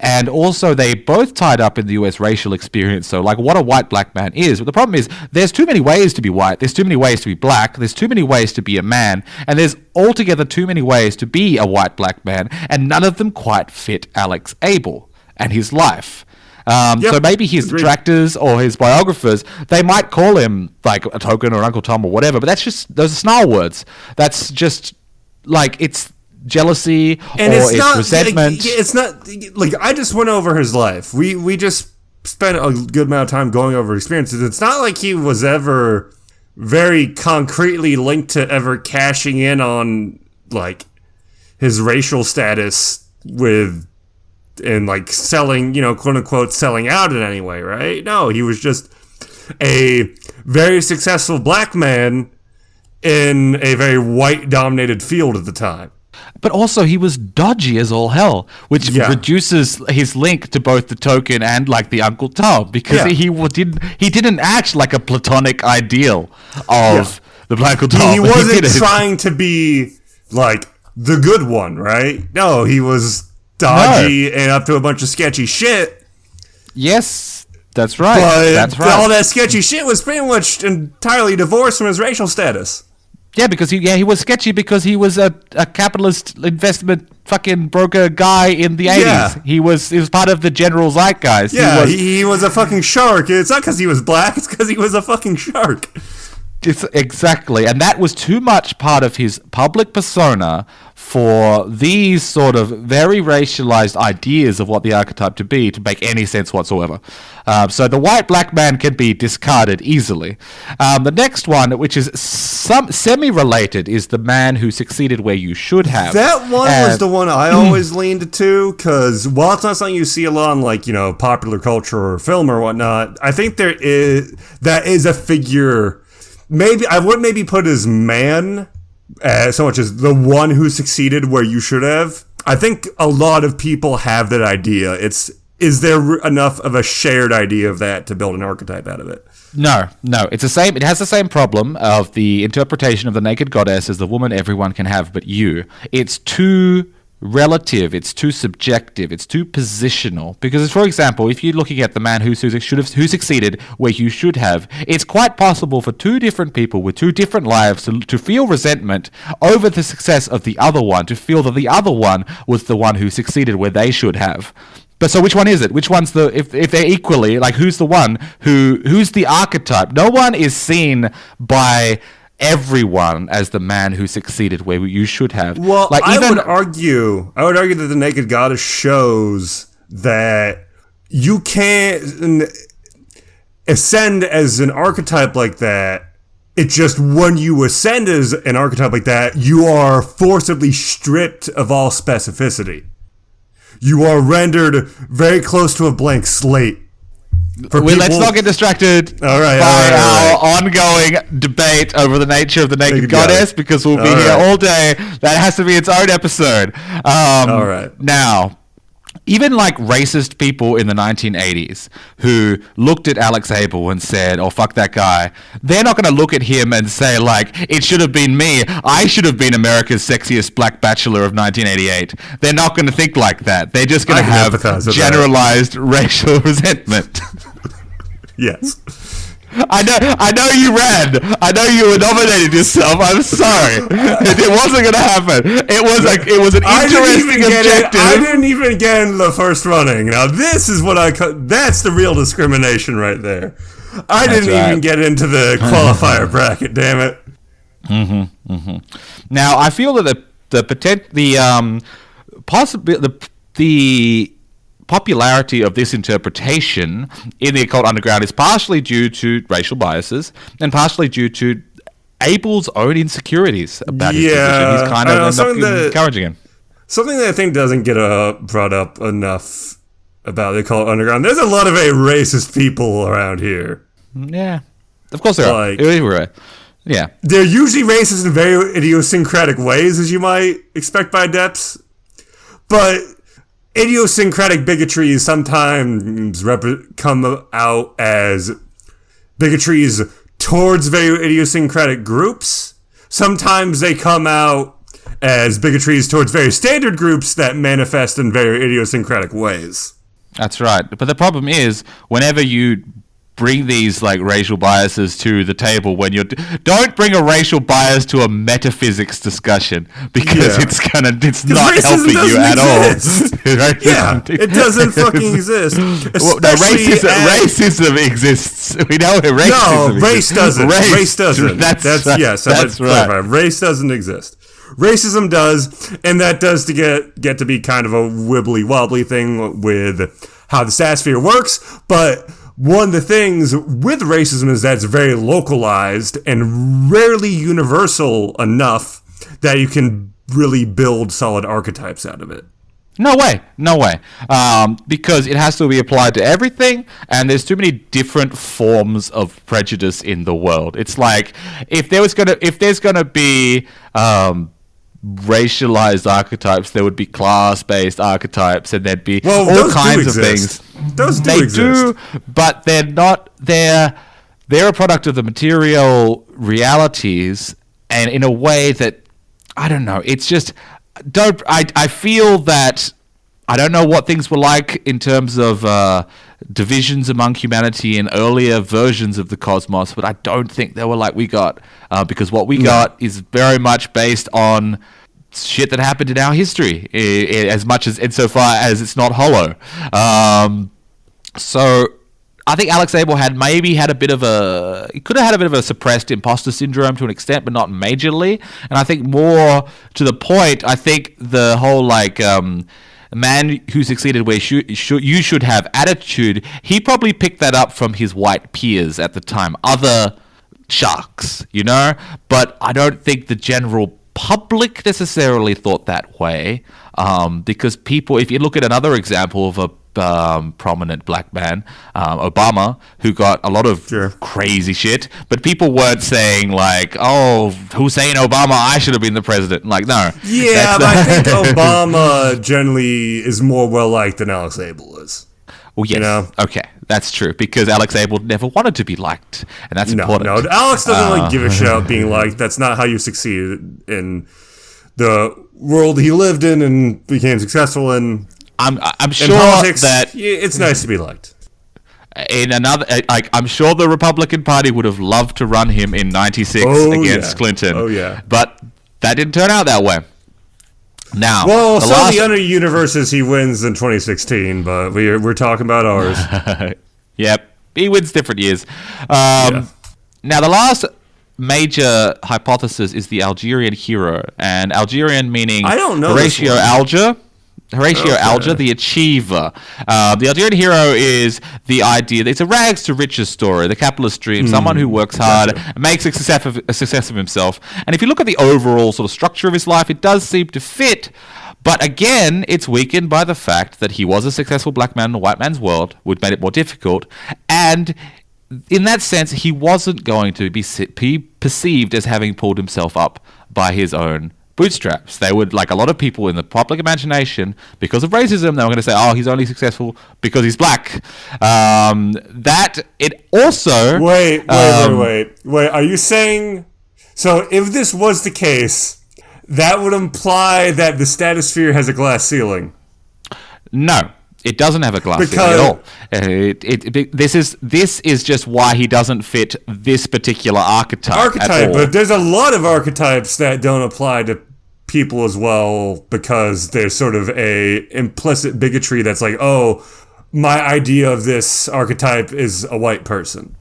And also, they both tied up in the U.S. racial experience. So, like, what a white black man is. But the problem is, there's too many ways to be white. There's too many ways to be black. There's too many ways to be a man. And there's altogether too many ways to be a white black man. And none of them quite fit Alex Abel and his life. So maybe his detractors or his biographers, they might call him like a token or Uncle Tom or whatever, but that's just, those are snarl words. That's just like, it's jealousy and or it's resentment. Like, it's not like, I just went over his life. We just spent a good amount of time going over experiences. It's not like he was ever very concretely linked to ever cashing in on like his racial status with, and like selling, you know, quote unquote, selling out in any way, right? No, he was just a very successful black man in a very white dominated field at the time. But also he was dodgy as all hell, which reduces his link to both the token and like the Uncle Tom, because he didn't act like a platonic ideal of the Uncle Tom. He wasn't trying to be like the good one, right? No, he was dodgy and up to a bunch of sketchy shit. Yes, that's right. But that's right. All that sketchy shit was pretty much entirely divorced from his racial status. Yeah, because he was sketchy because he was a capitalist investment fucking broker guy in the 80s. Yeah. He was part of the general zeitgeist. Yeah, he was a fucking shark. It's not because he was black, it's because he was a fucking shark. Exactly, and that was too much part of his public persona for these sort of very racialized ideas of what the archetype to be to make any sense whatsoever. So the white black man can be discarded easily. The next one, which is some semi-related, is the man who succeeded where you should have. That one was the one I always leaned to, because while it's not something you see a lot in, like, you know, popular culture or film or whatnot, I think that is a figure. Maybe I wouldn't put as man so much as the one who succeeded where you should have. I think a lot of people have that idea. Is there enough of a shared idea of that to build an archetype out of it? No. It's the same. It has the same problem of the interpretation of the naked goddess as the woman everyone can have but you. It's too relative, it's too subjective, it's too positional. Because, for example, if you're looking at the man who succeeded where you should have, it's quite possible for two different people with two different lives to feel resentment over the success of the other one, to feel that the other one was the one who succeeded where they should have. But so which one is it? Which one's the, if they're equally, like, who's the one, who's the archetype? No one is seen by everyone as the man who succeeded where you should have. Well, like, I would argue that the Naked Goddess shows that you can't ascend as an archetype like that. It's just when you ascend as an archetype like that, you are forcibly stripped of all specificity. You are rendered very close to a blank slate. Let's not get distracted by our ongoing debate over the nature of the Naked Goddess, because we'll be here all day. That has to be its own episode. All right. Now, even like racist people in the 1980s who looked at Alex Abel and said, oh, fuck that guy, they're not going to look at him and say, like, it should have been me. I should have been America's sexiest black bachelor of 1988. They're not going to think like that. They're just going to have generalized racial resentment. Yes. I know you ran. I know you were nominated yourself. I'm sorry. It wasn't going to happen. It was an interesting objective. I didn't even get in the first running. Now, this is what that's the real discrimination right there. I didn't even get into the qualifier bracket, damn it. Mm-hmm, mm-hmm. Now, I feel that the popularity of this interpretation in the occult underground is partially due to racial biases and partially due to Abel's own insecurities about his position. He's kind of encouraging him. Something that I think doesn't get brought up enough about the occult underground. There's a lot of racist people around here. Yeah, of course there are. Everywhere. Yeah, they're usually racist in very idiosyncratic ways, as you might expect by adepts, but idiosyncratic bigotries sometimes come out as bigotries towards very idiosyncratic groups. Sometimes they come out as bigotries towards very standard groups that manifest in very idiosyncratic ways. That's right. But the problem is, whenever you bring these like racial biases to the table when you're don't bring a racial bias to a metaphysics discussion, because it's not helping you at exist. All. It doesn't fucking exist. Well, no, racism exists. We know it. Racism exists. Race doesn't. That's right. Race doesn't exist. Racism does, and that does to get to be kind of a wibbly wobbly thing with how the SASphere works, but one of the things with racism is that it's very localized and rarely universal enough that you can really build solid archetypes out of it. No way. Because it has to be applied to everything, and there's too many different forms of prejudice in the world. It's like if there's gonna be racialized archetypes, there would be class-based archetypes, and there'd be all kinds of things. Those do exist. They do, but they're not. They're a product of the material realities, and in a way that I don't know. It's just don't. I feel that I don't know what things were like in terms of divisions among humanity in earlier versions of the cosmos, but I don't think they were like we got, because what we got is very much based on shit that happened in our history, as much as insofar as it's not hollow. So I think Alex Abel could have had a bit of a suppressed imposter syndrome to an extent, but not majorly. And I think more to the point, I think the whole man who succeeded where you should have attitude, he probably picked that up from his white peers at the time, other sharks, but I don't think the general public necessarily thought that way, because people, if you look at another example of a prominent black man, Obama, who got a lot of crazy shit, but people weren't saying like, oh, Hussein Obama, I should have been the president. Like, no. Yeah, but I think Obama generally is more well-liked than Alex Abel is. Well, yes. Okay, that's true, because Alex Abel never wanted to be liked, and that's important. No, Alex doesn't give a shit about being liked. That's not how you succeed in the world he lived in and became successful in. I'm sure politics, that it's nice to be liked. In another, I'm sure the Republican Party would have loved to run him in '96 against Clinton. Oh yeah, but that didn't turn out that way. Now, the other universes he wins in 2016, but we're talking about ours. Yep, he wins different years. Now, the last major hypothesis is the Algerian hero, and Algerian meaning I don't know Horatio Alger. Horatio Alger, the achiever. The Algerian hero is the idea that it's a rags to riches story, the capitalist dream, someone who works hard, makes a success of himself. And if you look at the overall sort of structure of his life, it does seem to fit. But again, it's weakened by the fact that he was a successful black man in a white man's world, which made it more difficult. And in that sense, he wasn't going to be perceived as having pulled himself up by his own bootstraps. They would, like a lot of people in the public imagination, because of racism, they were going to say, oh, he's only successful because he's black. Wait, are you saying, so if this was the case, that would imply that the stratosphere has a glass ceiling? No, it doesn't have a glass ceiling at all. This is just why he doesn't fit this particular archetype at all. But there's a lot of archetypes that don't apply to people as well, because there's sort of a implicit bigotry that's like, oh, my idea of this archetype is a white person.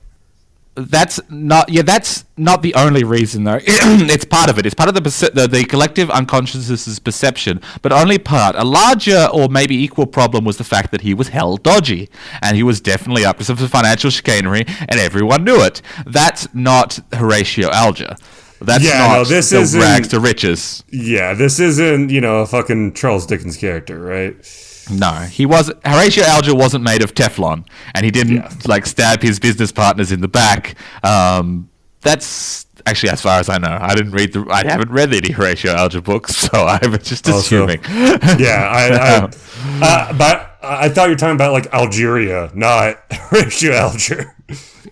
That's not the only reason, though. It's part of it. It's part of the collective unconscious's perception, but only part. A larger or maybe equal problem was the fact that he was hell dodgy, and he was definitely up to some financial chicanery, and everyone knew it. That's not Horatio Alger. This isn't rags to riches. Yeah, this isn't, a fucking Charles Dickens character, right? No, Horatio Alger wasn't made of Teflon, and he didn't stab his business partners in the back. That's actually as far as I know. I haven't read any Horatio Alger books, so I'm just assuming. But I thought you were talking about like Algeria, not Horatio Alger.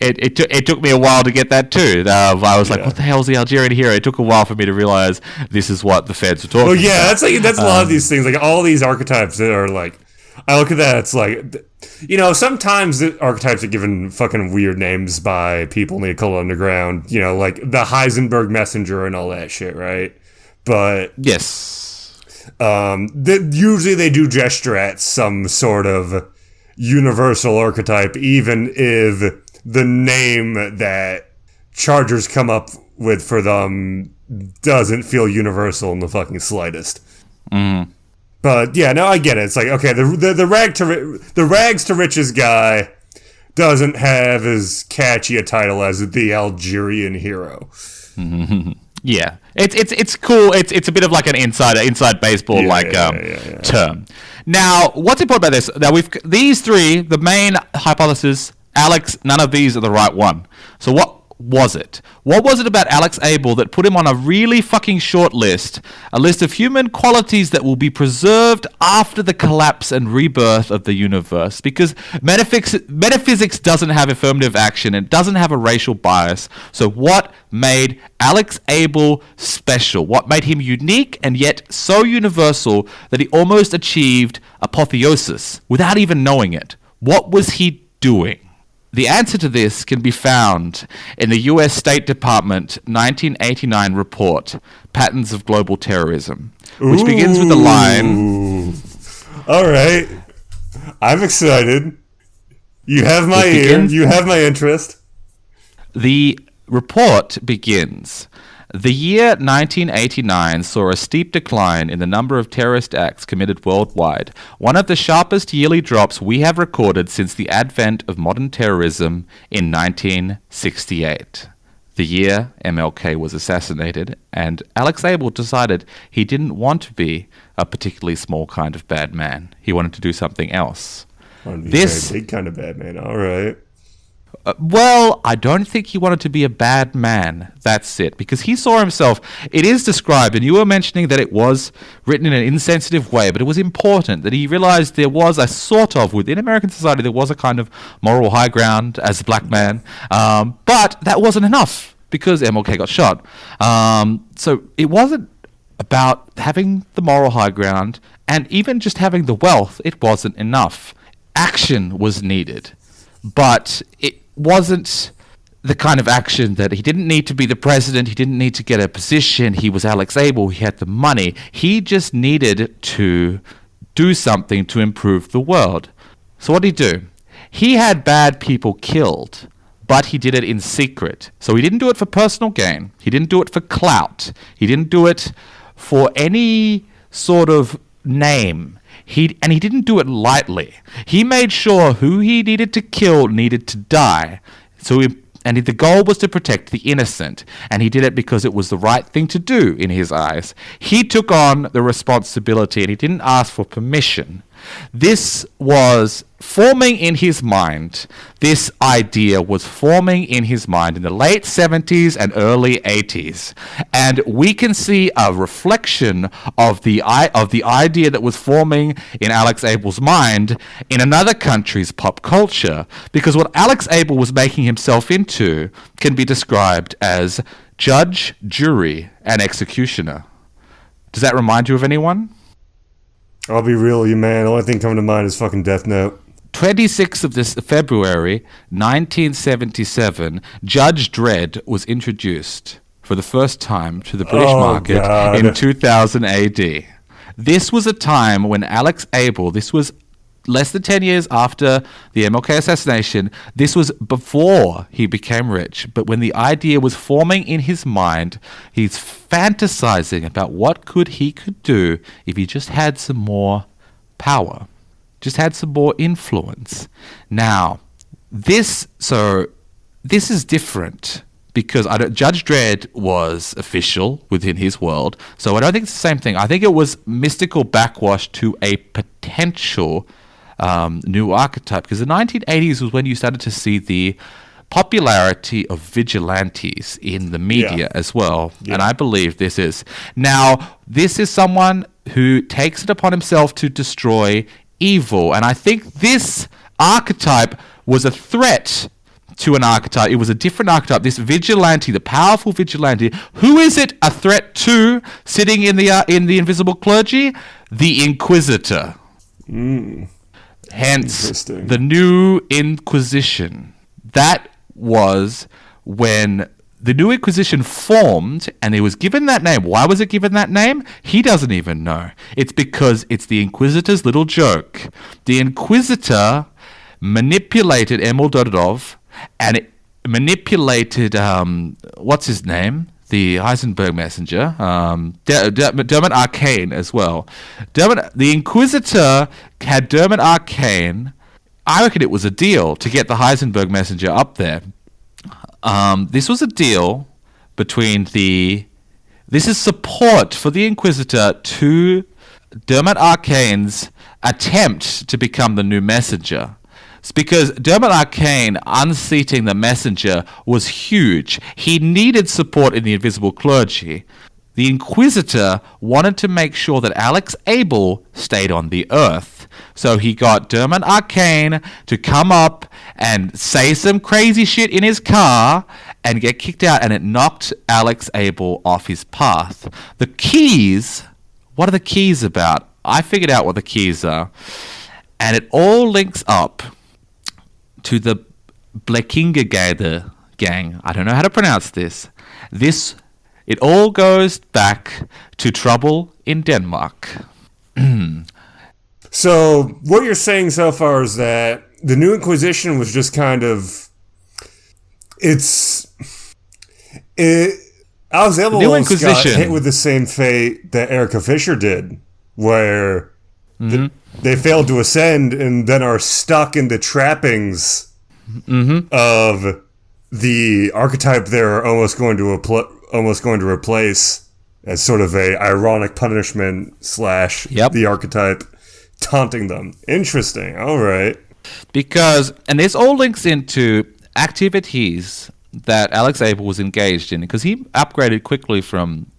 It took me a while to get that too. I was like, "What the hell is the Algerian hero?" It took a while for me to realize this is what the feds were talking about. That's a lot of these things. Like all these archetypes that are like, I look at that, it's like, you know, sometimes the archetypes are given fucking weird names by people in the occult underground, you know, like the Heisenberg Messenger and all that shit, right? But yes, usually they do gesture at some sort of universal archetype, even if the name that Chargers come up with for them doesn't feel universal in the fucking slightest. Mm-hmm. But yeah, no, I get it. It's like, okay, the rags to riches guy doesn't have as catchy a title as the Algerian hero. Mm-hmm. Yeah, it's cool. It's a bit of like an inside baseball term. Now, what's important about this? Now we've these three, the main hypothesis. Alex, none of these are the right one. So what was it? What was it about Alex Abel that put him on a really fucking short list, a list of human qualities that will be preserved after the collapse and rebirth of the universe? Because metaphysics doesn't have affirmative action, it doesn't have a racial bias. So what made Alex Abel special? What made him unique and yet so universal that he almost achieved apotheosis without even knowing it? What was he doing? The answer to this can be found in the U.S. State Department 1989 report, Patterns of Global Terrorism, which begins with the line... All right. I'm excited. You have my ear. You have my interest. The report begins... The year 1989 saw a steep decline in the number of terrorist acts committed worldwide, one of the sharpest yearly drops we have recorded since the advent of modern terrorism in 1968. The year MLK was assassinated, and Alex Abel decided he didn't want to be a particularly small kind of bad man. He wanted to do something else. This big kind of bad man, all right. Well, I don't think he wanted to be a bad man. That's it. Because he saw himself... It is described, and you were mentioning that it was written in an insensitive way, but it was important that he realized there was a sort of... Within American society, there was a kind of moral high ground as a black man. But that wasn't enough because MLK got shot. So it wasn't about having the moral high ground, and even just having the wealth, it wasn't enough. Action was needed. But it wasn't the kind of action that he didn't need to be the president, he didn't need to get a position, he was Alex Abel, he had the money. He just needed to do something to improve the world. So what did he do? He had bad people killed, but he did it in secret. So he didn't do it for personal gain, he didn't do it for clout, he didn't do it for any sort of name. He didn't do it lightly. He made sure who he needed to kill needed to die. And the goal was to protect the innocent. And he did it because it was the right thing to do in his eyes. He took on the responsibility and he didn't ask for permission. This was forming in his mind. This idea was forming in his mind in the late 70s and early 80s. And we can see a reflection of the idea that was forming in Alex Abel's mind in another country's pop culture. Because what Alex Abel was making himself into can be described as judge, jury, and executioner. Does that remind you of anyone? I'll be real with you, man. The only thing coming to mind is fucking Death Note. 26th of this February, 1977, Judge Dredd was introduced for the first time to the British market in 2000 AD. This was a time when Alex Abel, this was less than 10 years after the MLK assassination, this was before he became rich, but when the idea was forming in his mind, he's fantasizing about what he could do if he just had some more power, just had some more influence. Now, this is different because Judge Dredd was official within his world, so I don't think it's the same thing. I think it was mystical backwash to a potential new archetype, because the 1980s was when you started to see the popularity of vigilantes in the media as well, and I believe this is. Now, this is someone who takes it upon himself to destroy evil, and I think this archetype was a threat to an archetype. It was a different archetype. This vigilante, the powerful vigilante, who is it a threat to sitting in the Invisible Clergy? The Inquisitor. Hence, the New Inquisition. That was when the New Inquisition formed, and it was given that name. Why was it given that name? He doesn't even know. It's because it's the Inquisitor's little joke. The Inquisitor manipulated Emil Dodorov, and it manipulated, what's his name? The Heisenberg Messenger, Dermot Arcane as well. The Inquisitor had Dermot Arcane. I reckon it was a deal to get the Heisenberg Messenger up there. This was a deal between the... This is support for the Inquisitor to Dermot Arcane's attempt to become the new messenger. It's because Dermot Arcane unseating the messenger was huge. He needed support in the Invisible Clergy. The Inquisitor wanted to make sure that Alex Abel stayed on the Earth. So he got Dermot Arcane to come up and say some crazy shit in his car and get kicked out, and it knocked Alex Abel off his path. The keys, what are the keys about? I figured out what the keys are. And it all links up to the Blekingegade gang. I don't know how to pronounce this. It all goes back to trouble in Denmark. So what you're saying so far is that the New Inquisition was just kind of... Alex Abel almost got hit with the same fate that Erica Fisher did, where they failed to ascend and then are stuck in the trappings of the archetype they're almost going to replace as sort of a ironic punishment / the archetype taunting them. Interesting. All right. Because, and this all links into activities that Alex Abel was engaged in, because he upgraded quickly from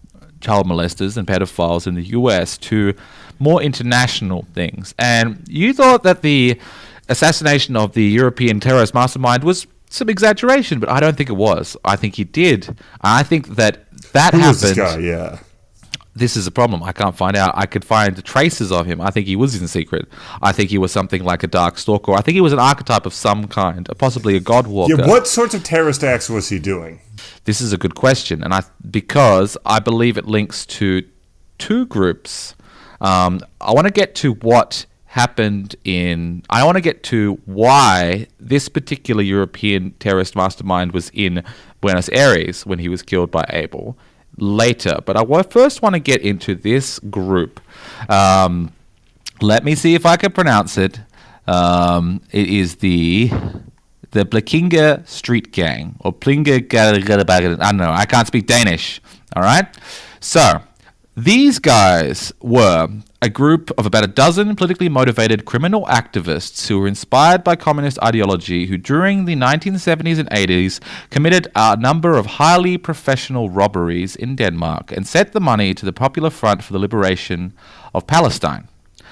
child molesters and pedophiles in the US to more international things. And you thought that the assassination of the European terrorist mastermind was some exaggeration, but I don't think it was. I think he did. I think that happened. This guy? Yeah. This is a problem. I can't find out. I could find the traces of him. I think he was in secret. I think he was something like a dark stalker. I think he was an archetype of some kind, possibly a god walker. Yeah, what sorts of terrorist acts was he doing? This is a good question, and because I believe it links to two groups. I want to get to what happened in... I want to get to why this particular European terrorist mastermind was in Buenos Aires when he was killed by Abel later, but I first want to get into this group. Let me see if I can pronounce it. It is the Blekinge Street Gang, or Blekingegade. I don't know. I can't speak Danish. All right. So these guys were a group of about a dozen politically motivated criminal activists who were inspired by communist ideology, who during the 1970s and 80s committed a number of highly professional robberies in Denmark and sent the money to the Popular Front for the Liberation of Palestine.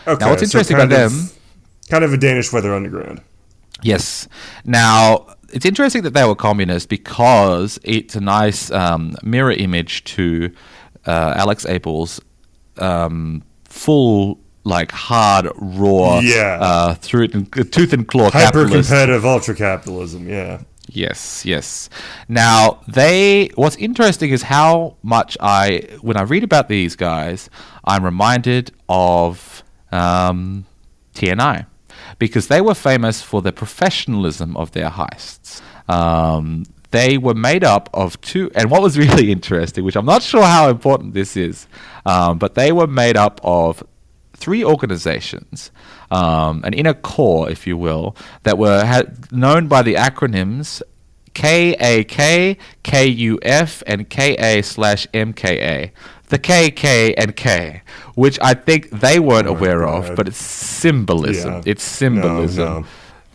Okay, now, what's interesting about them... Kind of a Danish weather underground. Yes. Now, it's interesting that they were communist because it's a nice mirror image to Alex Abel's... full, like, hard, raw, tooth and claw capitalism. Hyper-competitive ultra-capitalism, yeah. Yes. Now, what's interesting is how much when I read about these guys, I'm reminded of TNI, because they were famous for the professionalism of their heists. They were made up of two, and what was really interesting, which I'm not sure how important this is, but they were made up of three organizations, an inner core, if you will, that were known by the acronyms KAK, KUF, and KA/MKA. The KK and K, which I think they weren't aware of, but it's symbolism. Yeah. It's symbolism. No.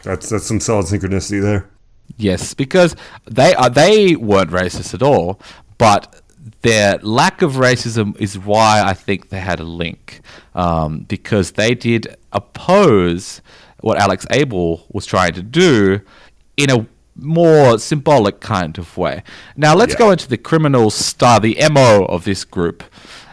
That's some solid synchronicity there. Yes, because they weren't racist at all, but their lack of racism is why I think they had a link, because they did oppose what Alex Abel was trying to do in a more symbolic kind of way. Now, let's go into the MO of this group.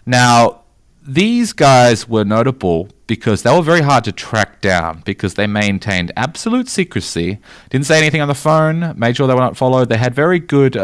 Now, These guys were notable because they were very hard to track down because they maintained absolute secrecy, didn't say anything on the phone, made sure they were not followed. They had very good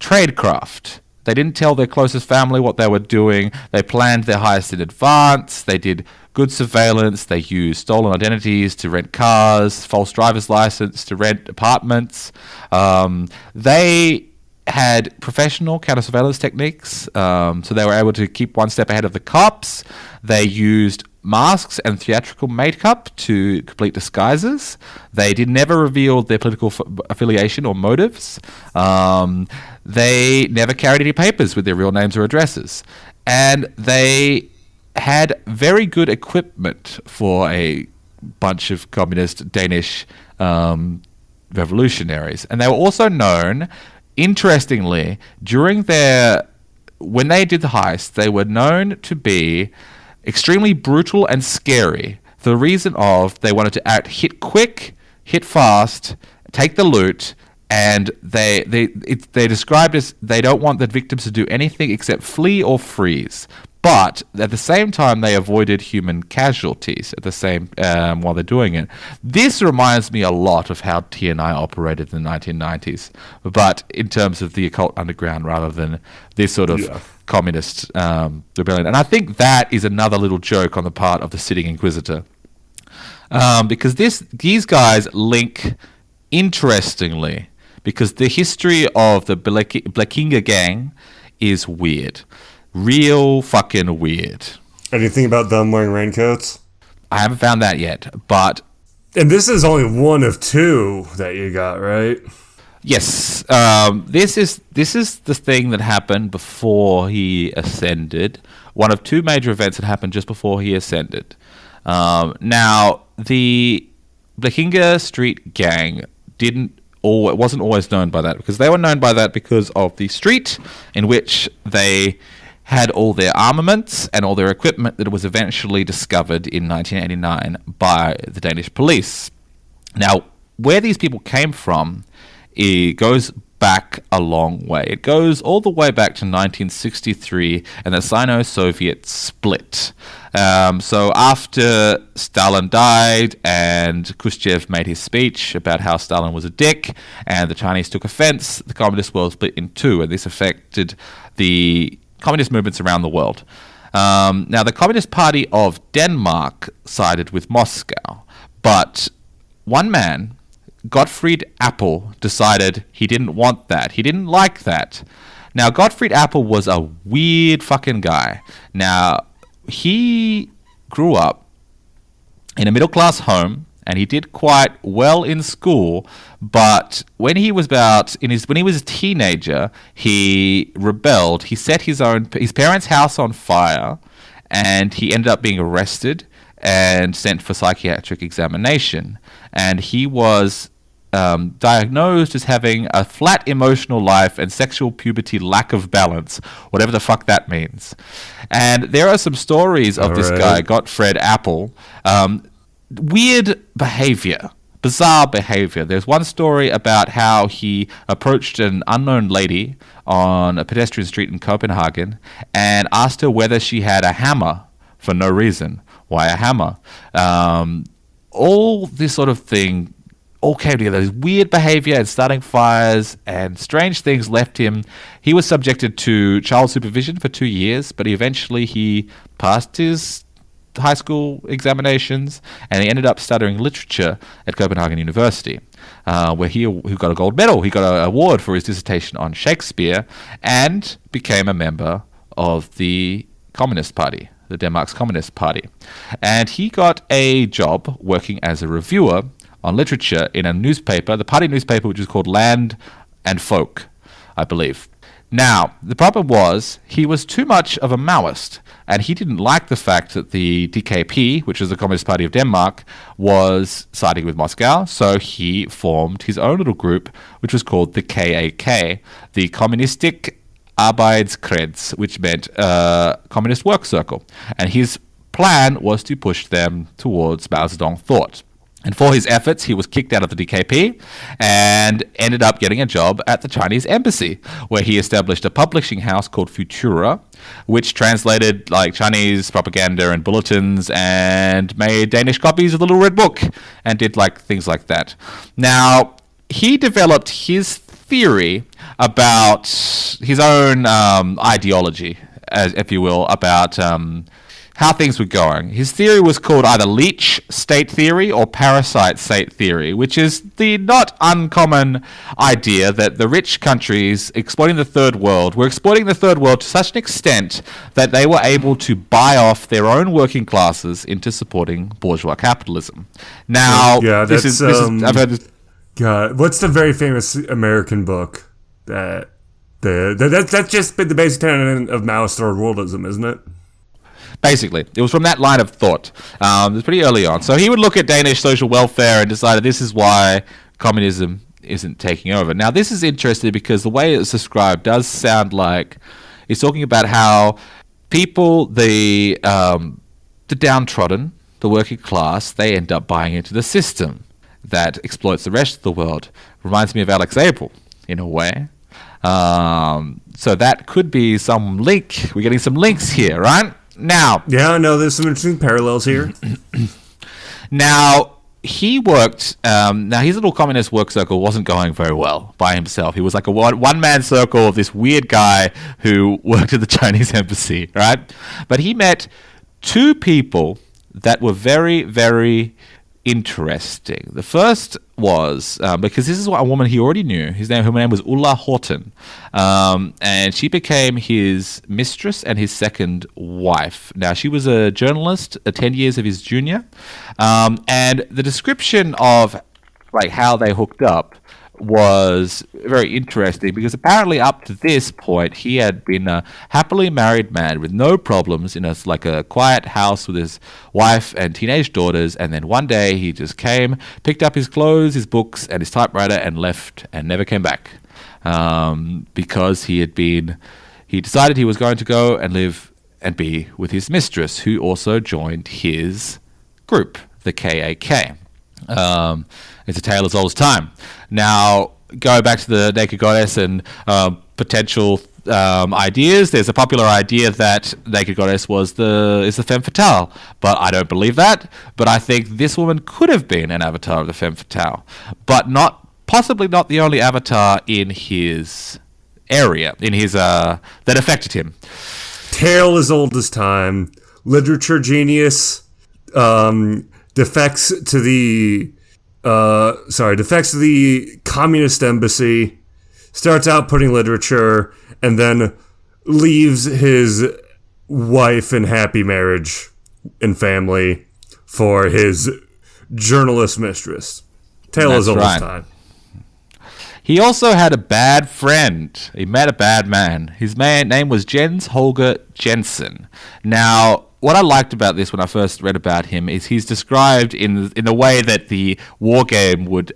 tradecraft. They didn't tell their closest family what they were doing. They planned their heists in advance. They did good surveillance. They used stolen identities to rent cars, false driver's license to rent apartments. They had professional counter-surveillance techniques, so they were able to keep one step ahead of the cops. They used masks and theatrical makeup to complete disguises. They did never reveal their political affiliation or motives. They never carried any papers with their real names or addresses. And they had very good equipment for a bunch of communist Danish revolutionaries. And they were also known, interestingly, when they did the heist, they were known to be extremely brutal and scary for the reason of they wanted to act hit quick, hit fast, take the loot, and they described as they don't want the victims to do anything except flee or freeze. But at the same time, they avoided human casualties at the same while they're doing it. This reminds me a lot of how TNI operated in the 1990s, but in terms of the occult underground rather than this sort of communist rebellion. And I think that is another little joke on the part of the sitting inquisitor, because these guys link interestingly because the history of the Blekinga gang is weird. Real fucking weird. Anything about them wearing raincoats? I haven't found that yet, but... And this is only one of two that you got, right? Yes. This is the thing that happened before he ascended. One of two major events that happened just before he ascended. Now, the Blekinga Street Gang it wasn't always known by that, because they were known by that because of the street in which they had all their armaments and all their equipment that was eventually discovered in 1989 by the Danish police. Now, where these people came from, it goes back a long way. It goes all the way back to 1963 and the Sino-Soviet split. So after Stalin died and Khrushchev made his speech about how Stalin was a dick and the Chinese took offense, the communist world split in two, and this affected the communist movements around the world. Now, the Communist Party of Denmark sided with Moscow, but one man, Gotfred Appel, decided he didn't want that. He didn't like that. Now, Gotfred Appel was a weird fucking guy. Now, he grew up in a middle-class home, and he did quite well in school, but when he was a teenager, he rebelled. He set his parents' house on fire, and he ended up being arrested and sent for psychiatric examination. And he was diagnosed as having a flat emotional life and sexual puberty lack of balance, whatever the fuck that means. And there are some stories of this guy, Gotfred Appel, weird behavior, bizarre behavior. There's one story about how he approached an unknown lady on a pedestrian street in Copenhagen and asked her whether she had a hammer for no reason. Why a hammer? All this sort of thing all came together. His weird behavior and starting fires and strange things left him. He was subjected to child supervision for 2 years, but eventually he passed his high school examinations, and he ended up studying literature at Copenhagen University, where he got a gold medal. He got an award for his dissertation on Shakespeare and became a member of the Communist Party, the Denmark's Communist Party. And he got a job working as a reviewer on literature in a newspaper, the party newspaper, which was called Land and Folk, I believe. Now, the problem was he was too much of a Maoist, and he didn't like the fact that the DKP, which was the Communist Party of Denmark, was siding with Moscow, so he formed his own little group, which was called the KAK, the Kommunistic Arbejdskreds, which meant Communist Work Circle, and his plan was to push them towards Mao Zedong thought. And for his efforts, he was kicked out of the DKP and ended up getting a job at the Chinese embassy, where he established a publishing house called Futura, which translated like Chinese propaganda and bulletins and made Danish copies of the Little Red Book and did like things like that. Now, he developed his theory about his own ideology, as if you will, about how things were going. His theory was called either leech state theory or parasite state theory, which is the not uncommon idea that the rich countries exploiting the third world were exploiting the third world to such an extent that they were able to buy off their own working classes into supporting bourgeois capitalism. Now, what's the very famous American book that's just been the basic tenet of Maoist third worldism, isn't it? Basically, it was from that line of thought. It was pretty early on. So he would look at Danish social welfare and decided this is why communism isn't taking over. Now, this is interesting because the way it's described does sound like it's talking about how people, the downtrodden, the working class, they end up buying into the system that exploits the rest of the world. Reminds me of Alex Abel, in a way. So that could be some link. We're getting some links here, right? Now, yeah, no, there's some interesting parallels here. Now, he worked. Now, his little communist work circle wasn't going very well by himself. He was like a one-man circle of this weird guy who worked at the Chinese embassy, right? But he met two people that were very, very interesting. The first was because this is what a woman he already knew. Her name was Ulla Horton, and she became his mistress and his second wife. Now, she was a journalist, 10 years of his junior, and the description of like how they hooked up was very interesting because apparently up to this point he had been a happily married man with no problems in a quiet house with his wife and teenage daughters, and then one day he just came, picked up his clothes, his books and his typewriter and left and never came back, because he decided he was going to go and live and be with his mistress, who also joined his group, the KAK. It's a tale as old as time. Now, go back to the Naked Goddess and potential ideas. There's a popular idea that Naked Goddess is the femme fatale, but I don't believe that. But I think this woman could have been an avatar of the femme fatale, but possibly not the only avatar in his area, that affected him. Tale as old as time, literature genius, defects to the communist embassy, starts out putting literature, and then leaves his wife and happy marriage and family for his journalist mistress. Tale as old as time. He also had a bad friend. He met a bad man. His name was Jens Holger Jensen. Now, what I liked about this when I first read about him is he's described in the way that the war game would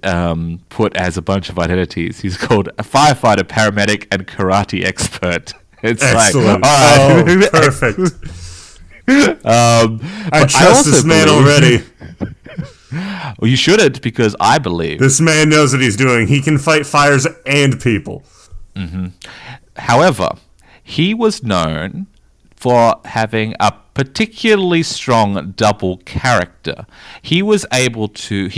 put as a bunch of identities. He's called a firefighter, paramedic, and karate expert. It's excellent. Like, all right. Oh, perfect. I trust this man already. Well, you shouldn't, because I believe this man knows what he's doing. He can fight fires and people. Mm-hmm. However, he was known for having a particularly strong double character. He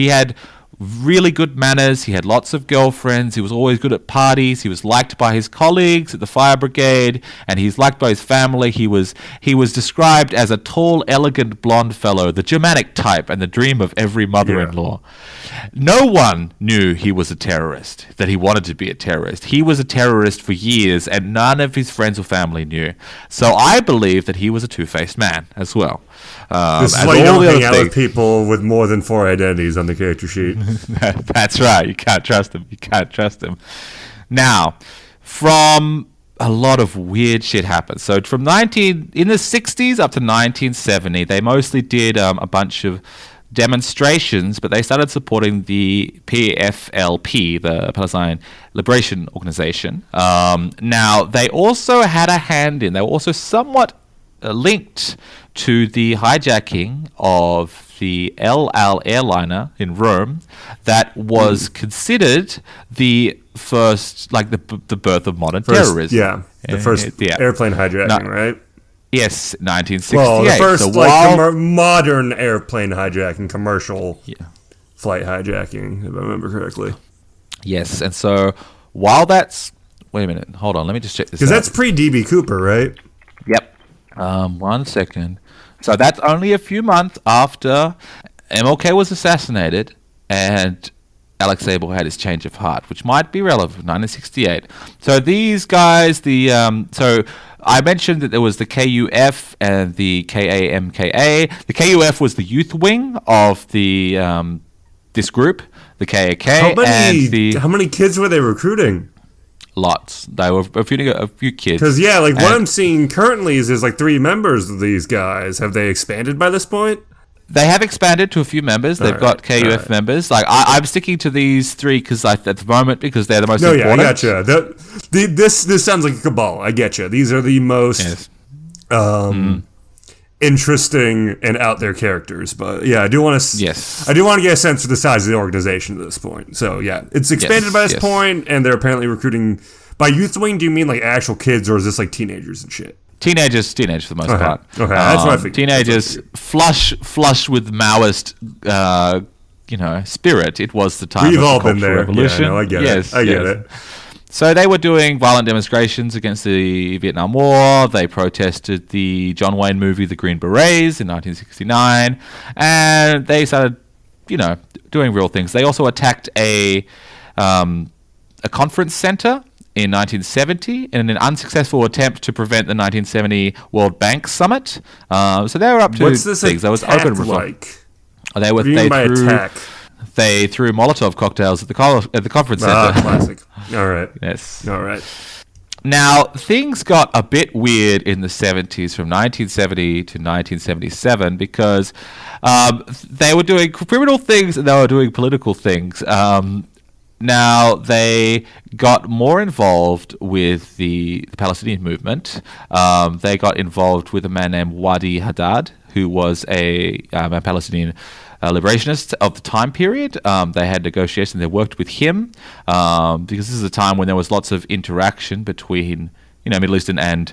had really good manners, he had lots of girlfriends, he was always good at parties, he was liked by his colleagues at the fire brigade, and he's liked by his family. He was described as a tall, elegant, blonde fellow, the Germanic type and the dream of every mother-in-law. Yeah. No one knew he was a terrorist, that he wanted to be a terrorist. He was a terrorist for years, and none of his friends or family knew. So I believe that he was a two-faced man as well. This is why you don't hang out with people with more than four identities on the character sheet. That's right. You can't trust them. Now, from a lot of weird shit happened. So from in the 60s up to 1970, they mostly did a bunch of demonstrations, but they started supporting the PFLP, the Palestine Liberation Organization. Now, they also had a hand in. They were also somewhat linked to the hijacking of the El Al airliner in Rome that was considered the first, like the birth of modern terrorism. Yeah, the first airplane hijacking, right? Yes, 1968. Well, the first modern airplane hijacking, commercial flight hijacking, if I remember correctly. Yes, and so while that's... Wait a minute, hold on, let me just check this out. Because that's pre-D.B. Cooper, right? Yep. 1 second. So that's only a few months after MLK was assassinated and Alex Abel had his change of heart, which might be relevant, 1968. So these guys, so I mentioned that there was the KUF and the KAMKA. The KUF was the youth wing of the this group, the KAK. How many kids were they recruiting? Lots. They were a few kids. Because, what I'm seeing currently is there's like 3 members of these guys. Have they expanded by this point? They have expanded to a few members. They've got KUF members. Like I'm sticking to these 3 because at the moment because they're the most important. I gotcha. This sounds like a cabal. I get you. These are the most interesting and out there characters. But I do want to get a sense of the size of the organization at this point. So it's expanded by this point, and they're apparently recruiting. By youth wing, do you mean like actual kids, or is this like teenagers and shit? Teenagers for the most part. Okay, that's what I figured. Teenagers, flush with Maoist, spirit. It was the time of the Cultural Revolution. Yeah, no, I get it. I get it. So they were doing violent demonstrations against the Vietnam War. They protested the John Wayne movie, The Green Berets, in 1969, and they started, doing real things. They also attacked a conference center in 1970 in an unsuccessful attempt to prevent the 1970 World Bank Summit. So they were up to things. There was open like? They threw Molotov cocktails at the conference center. Classic. All right. Yes. All right. Now, things got a bit weird in the 70s, from 1970 to 1977, because they were doing criminal things and they were doing political things. Now, they got more involved with the Palestinian movement. They got involved with a man named Wadi Haddad, who was a Palestinian liberationist of the time period. They had negotiations. They worked with him because this is a time when there was lots of interaction between, Middle Eastern and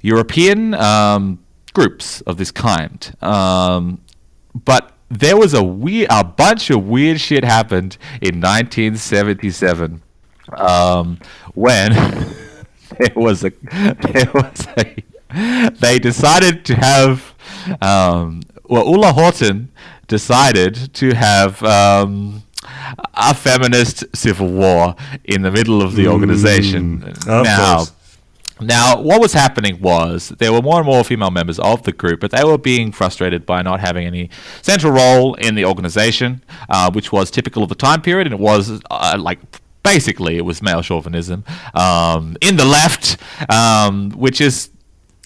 European groups of this kind. But there was a bunch of weird shit happened in 1977 when they decided to have Ulla Horton decided to have a feminist civil war in the middle of the organization. Now, what was happening was there were more and more female members of the group, but they were being frustrated by not having any central role in the organization, which was typical of the time period, and it was basically it was male chauvinism in the left, which is...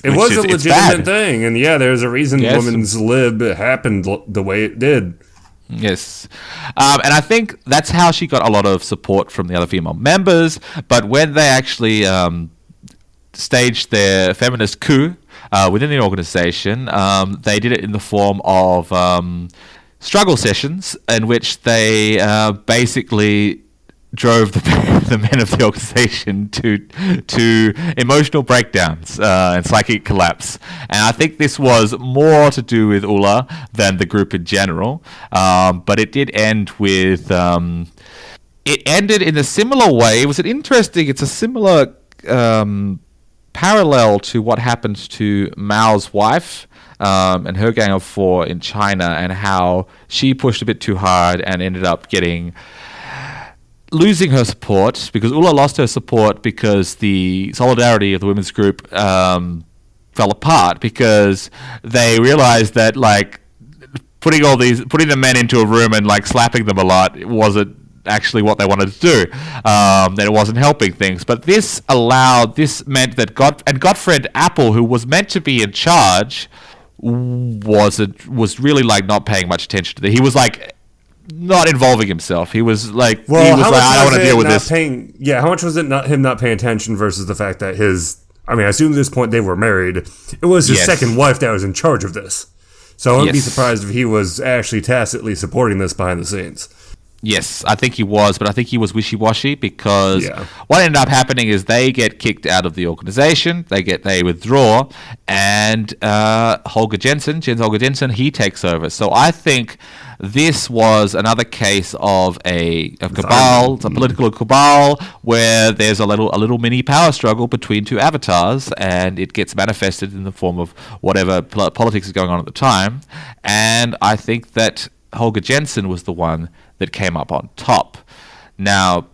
It was a legitimate thing, and there's a reason Women's Lib happened the way it did. Yes. And I think that's how she got a lot of support from the other female members, but when they actually staged their feminist coup within the organization, they did it in the form of struggle sessions in which they basically drove the men of the organization to emotional breakdowns and psychic collapse. And I think this was more to do with Ulla than the group in general. But it did end with... it ended in a similar way. It was an interesting... It's a similar parallel to what happened to Mao's wife and her gang of 4 in China, and how she pushed a bit too hard and ended up losing her support, because Ulla lost her support because the solidarity of the women's group fell apart, because they realized that putting the men into a room and slapping them a lot wasn't actually what they wanted to do, that it wasn't helping things. But this meant that Gotfred Appel, who was meant to be in charge, was really not paying much attention to that. He was not involving himself. He was I don't want to deal with this. How much was it not him not paying attention versus the fact that his I mean, I assume at this point they were married. It was his second wife that was in charge of this. So I wouldn't be surprised if he was actually tacitly supporting this behind the scenes. Yes, I think he was, but I think he was wishy-washy because what ended up happening is they get kicked out of the organization, they withdraw, and Jens Holger Jensen, he takes over. So I think this was another case of a political cabal, where there's a little mini power struggle between two avatars, and it gets manifested in the form of whatever politics is going on at the time. And I think that Holger Jensen was the one that came up on top. Now,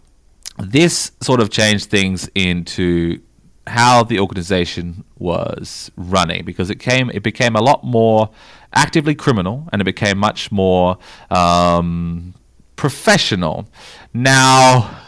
this sort of changed things into how the organization was running, because it became a lot more actively criminal, and it became much more professional. Now,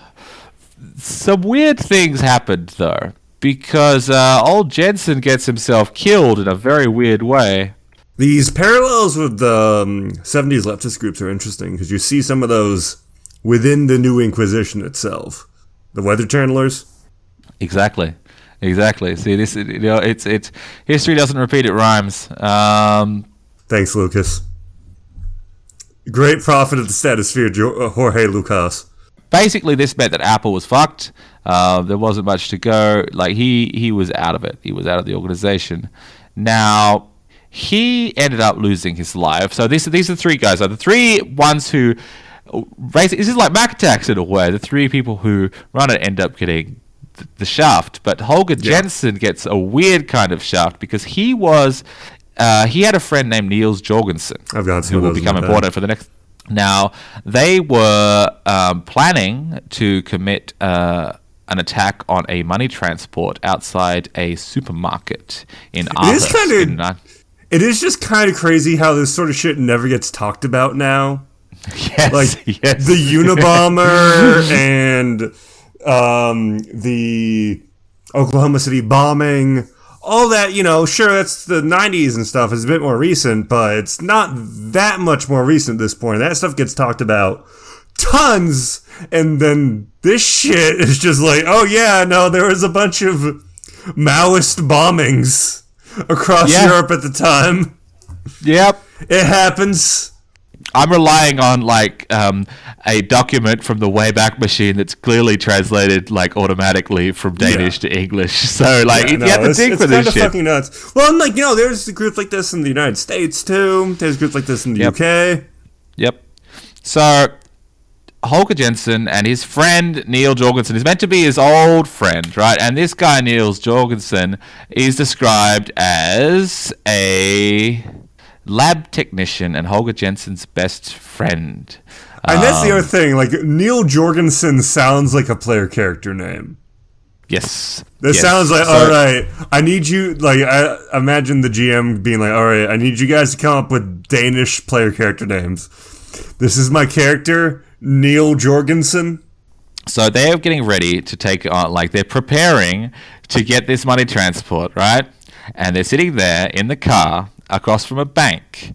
some weird things happened, though, because old Jensen gets himself killed in a very weird way. These parallels with the 70s leftist groups are interesting, because you see some of those within the New Inquisition itself. The Weather Channelers. Exactly. See, this, you know, it's history doesn't repeat, it rhymes. Thanks, Lucas. Great prophet of the stratosphere, Jorge Lucas. Basically, this meant that Apple was fucked. There wasn't much to go. Like, he was out of it. He was out of the organization. Now, he ended up losing his life. So these are the three guys. Are the three ones who basically, this is like Mac Attacks in a way. The three people who run it end up getting the shaft. But Holger Jensen gets a weird kind of shaft, because he was he had a friend named Niels Jørgensen, who will become important for the next. Now, they were planning to commit an attack on a money transport outside a supermarket in Aarhus. It is just kind of crazy how this sort of shit never gets talked about now. Yes, like the Unabomber and the Oklahoma City bombing, all that. You know, sure, that's the 90s and stuff. It's a bit more recent, but it's not that much more recent at this point. That stuff gets talked about tons, and then this shit is just like, oh yeah, no, there was a bunch of Maoist bombings across Europe at the time. Yep. It happens. I'm relying on a document from the Wayback Machine that's clearly translated automatically from Danish to English. So it's kind of fucking nuts. Well, there's groups like this in the United States too. There's groups like this in the UK. Yep. So Holger Jensen and his friend Niels Jørgensen is meant to be his old friend, right? And this guy Niels Jørgensen is described as a lab technician and Holger Jensen's best friend. And that's the other thing. Niels Jørgensen sounds like a player character name. Yes. Sounds like, all right, I need you, I imagine the GM being like, all right, I need you guys to come up with Danish player character names. This is my character, Niels Jørgensen. So they're getting ready to take on, they're preparing to get this money transport, right? And they're sitting there in the car across from a bank.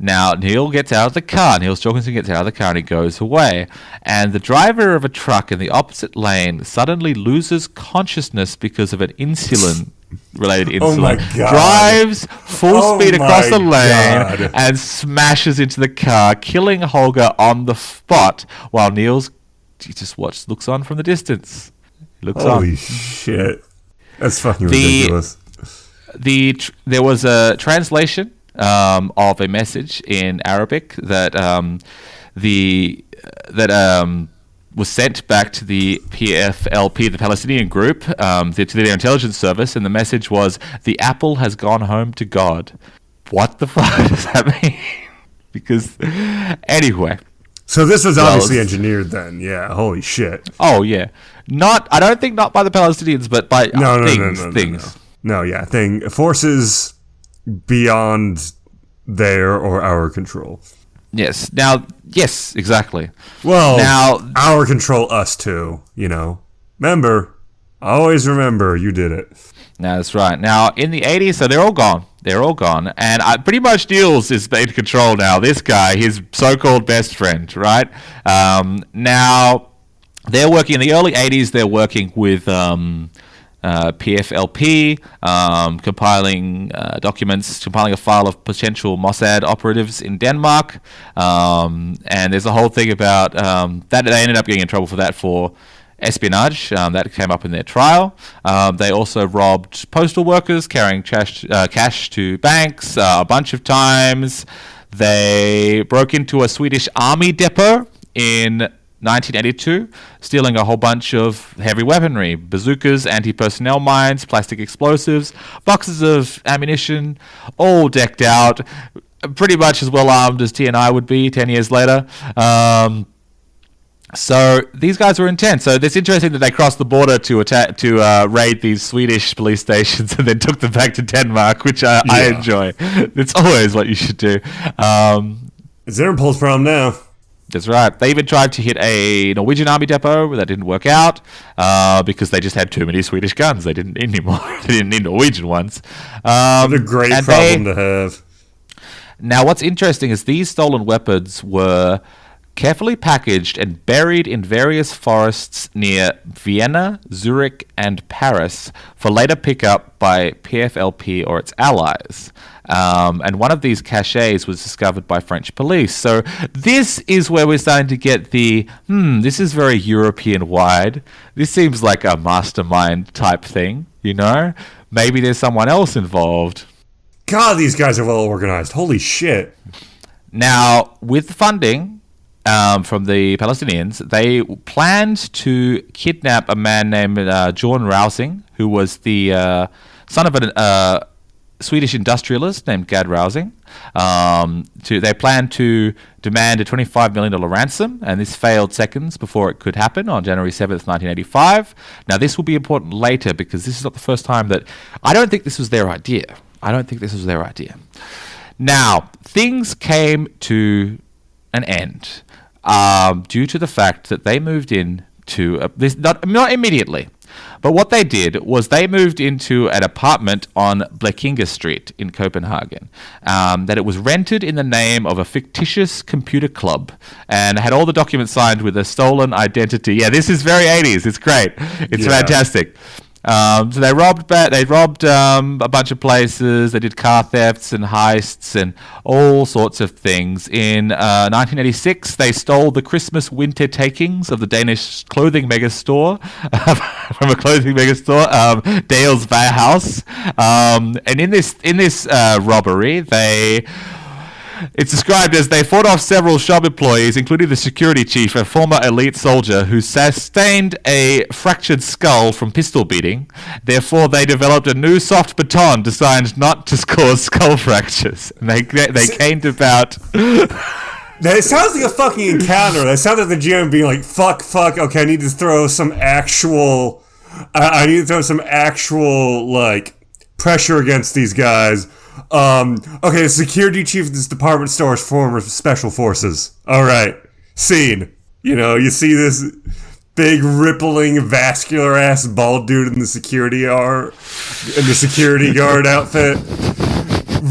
Now, Niels Jørgensen gets out of the car and he goes away. And the driver of a truck in the opposite lane suddenly loses consciousness because of an insulin related incident. Oh, drives full speed across the lane and smashes into the car, killing Holger on the spot, while Niels just looks on from the distance. Holy shit. That's fucking ridiculous. There was a translation of a message in Arabic that was sent back to the PFLP, the Palestinian group, to their intelligence service, and the message was, "The apple has gone home to God." What the fuck does that mean? Because, anyway. So this was obviously engineered then, yeah. Holy shit. Oh, yeah. I don't think by the Palestinians, but by things. Forces beyond their or our control. Yes. Now, yes, exactly. Well, now our control, us too. Remember, always remember, you did it. No, that's right. Now, in the 80s, so they're all gone. And pretty much Niels is in control now. This guy, his so-called best friend, right? Now, they're working in the early 80s. They're working with PFLP, compiling documents, compiling a file of potential Mossad operatives in Denmark. And there's a whole thing about that. They ended up getting in trouble for that, for espionage. That came up in their trial. They also robbed postal workers carrying cash to banks a bunch of times. They broke into a Swedish army depot in 1982, stealing a whole bunch of heavy weaponry, bazookas, anti-personnel mines, plastic explosives, boxes of ammunition, all decked out, pretty much as well armed as TNI would be 10 years later. So these guys were intense. So it's interesting that they crossed the border to raid these Swedish police stations and then took them back to Denmark, which I enjoy. It's always what you should do. It's Interpol's problem now. That's right. They even tried to hit a Norwegian army depot, but that didn't work out because they just had too many Swedish guns. They didn't need anymore. They didn't need Norwegian ones. What a great problem to have. Now, what's interesting is these stolen weapons were carefully packaged and buried in various forests near Vienna, Zurich, and Paris for later pickup by PFLP or its allies. And one of these caches was discovered by French police. So this is where we're starting to get the, this is very European-wide. This seems like a mastermind type thing, you know? Maybe there's someone else involved. God, these guys are well organized. Holy shit. Now, with funding from the Palestinians, they planned to kidnap a man named John Rousing, who was the son of a Swedish industrialist named Gad Rousing. They planned to demand a $25 million ransom, and this failed seconds before it could happen on January 7th, 1985. Now, this will be important later because this is not the first time that... I don't think this was their idea. Now, things came to an end. Due to the fact that they moved in to not immediately, but what they did was they moved into an apartment on Blekingegade Street in Copenhagen, that it was rented in the name of a fictitious computer club and had all the documents signed with a stolen identity. Yeah, this is very 80s. It's great. It's fantastic. So they robbed a bunch of places. They did car thefts and heists and all sorts of things. In 1986, they stole the Christmas winter takings of the Danish clothing megastore, from a clothing megastore, Dales Varehouse. And in this robbery, it's described as they fought off several shop employees, including the security chief, a former elite soldier who sustained a fractured skull from pistol beating. Therefore, they developed a new soft baton designed not to cause skull fractures. And they came to about... That sounds like a fucking encounter. That sounds like the GM being like, fuck, okay, I need to throw some actual... I need to throw some actual, like, pressure against these guys. Okay, the security chief of this department store is former special forces. All right, scene. You know, you see this big rippling vascular ass bald dude in the security guard outfit,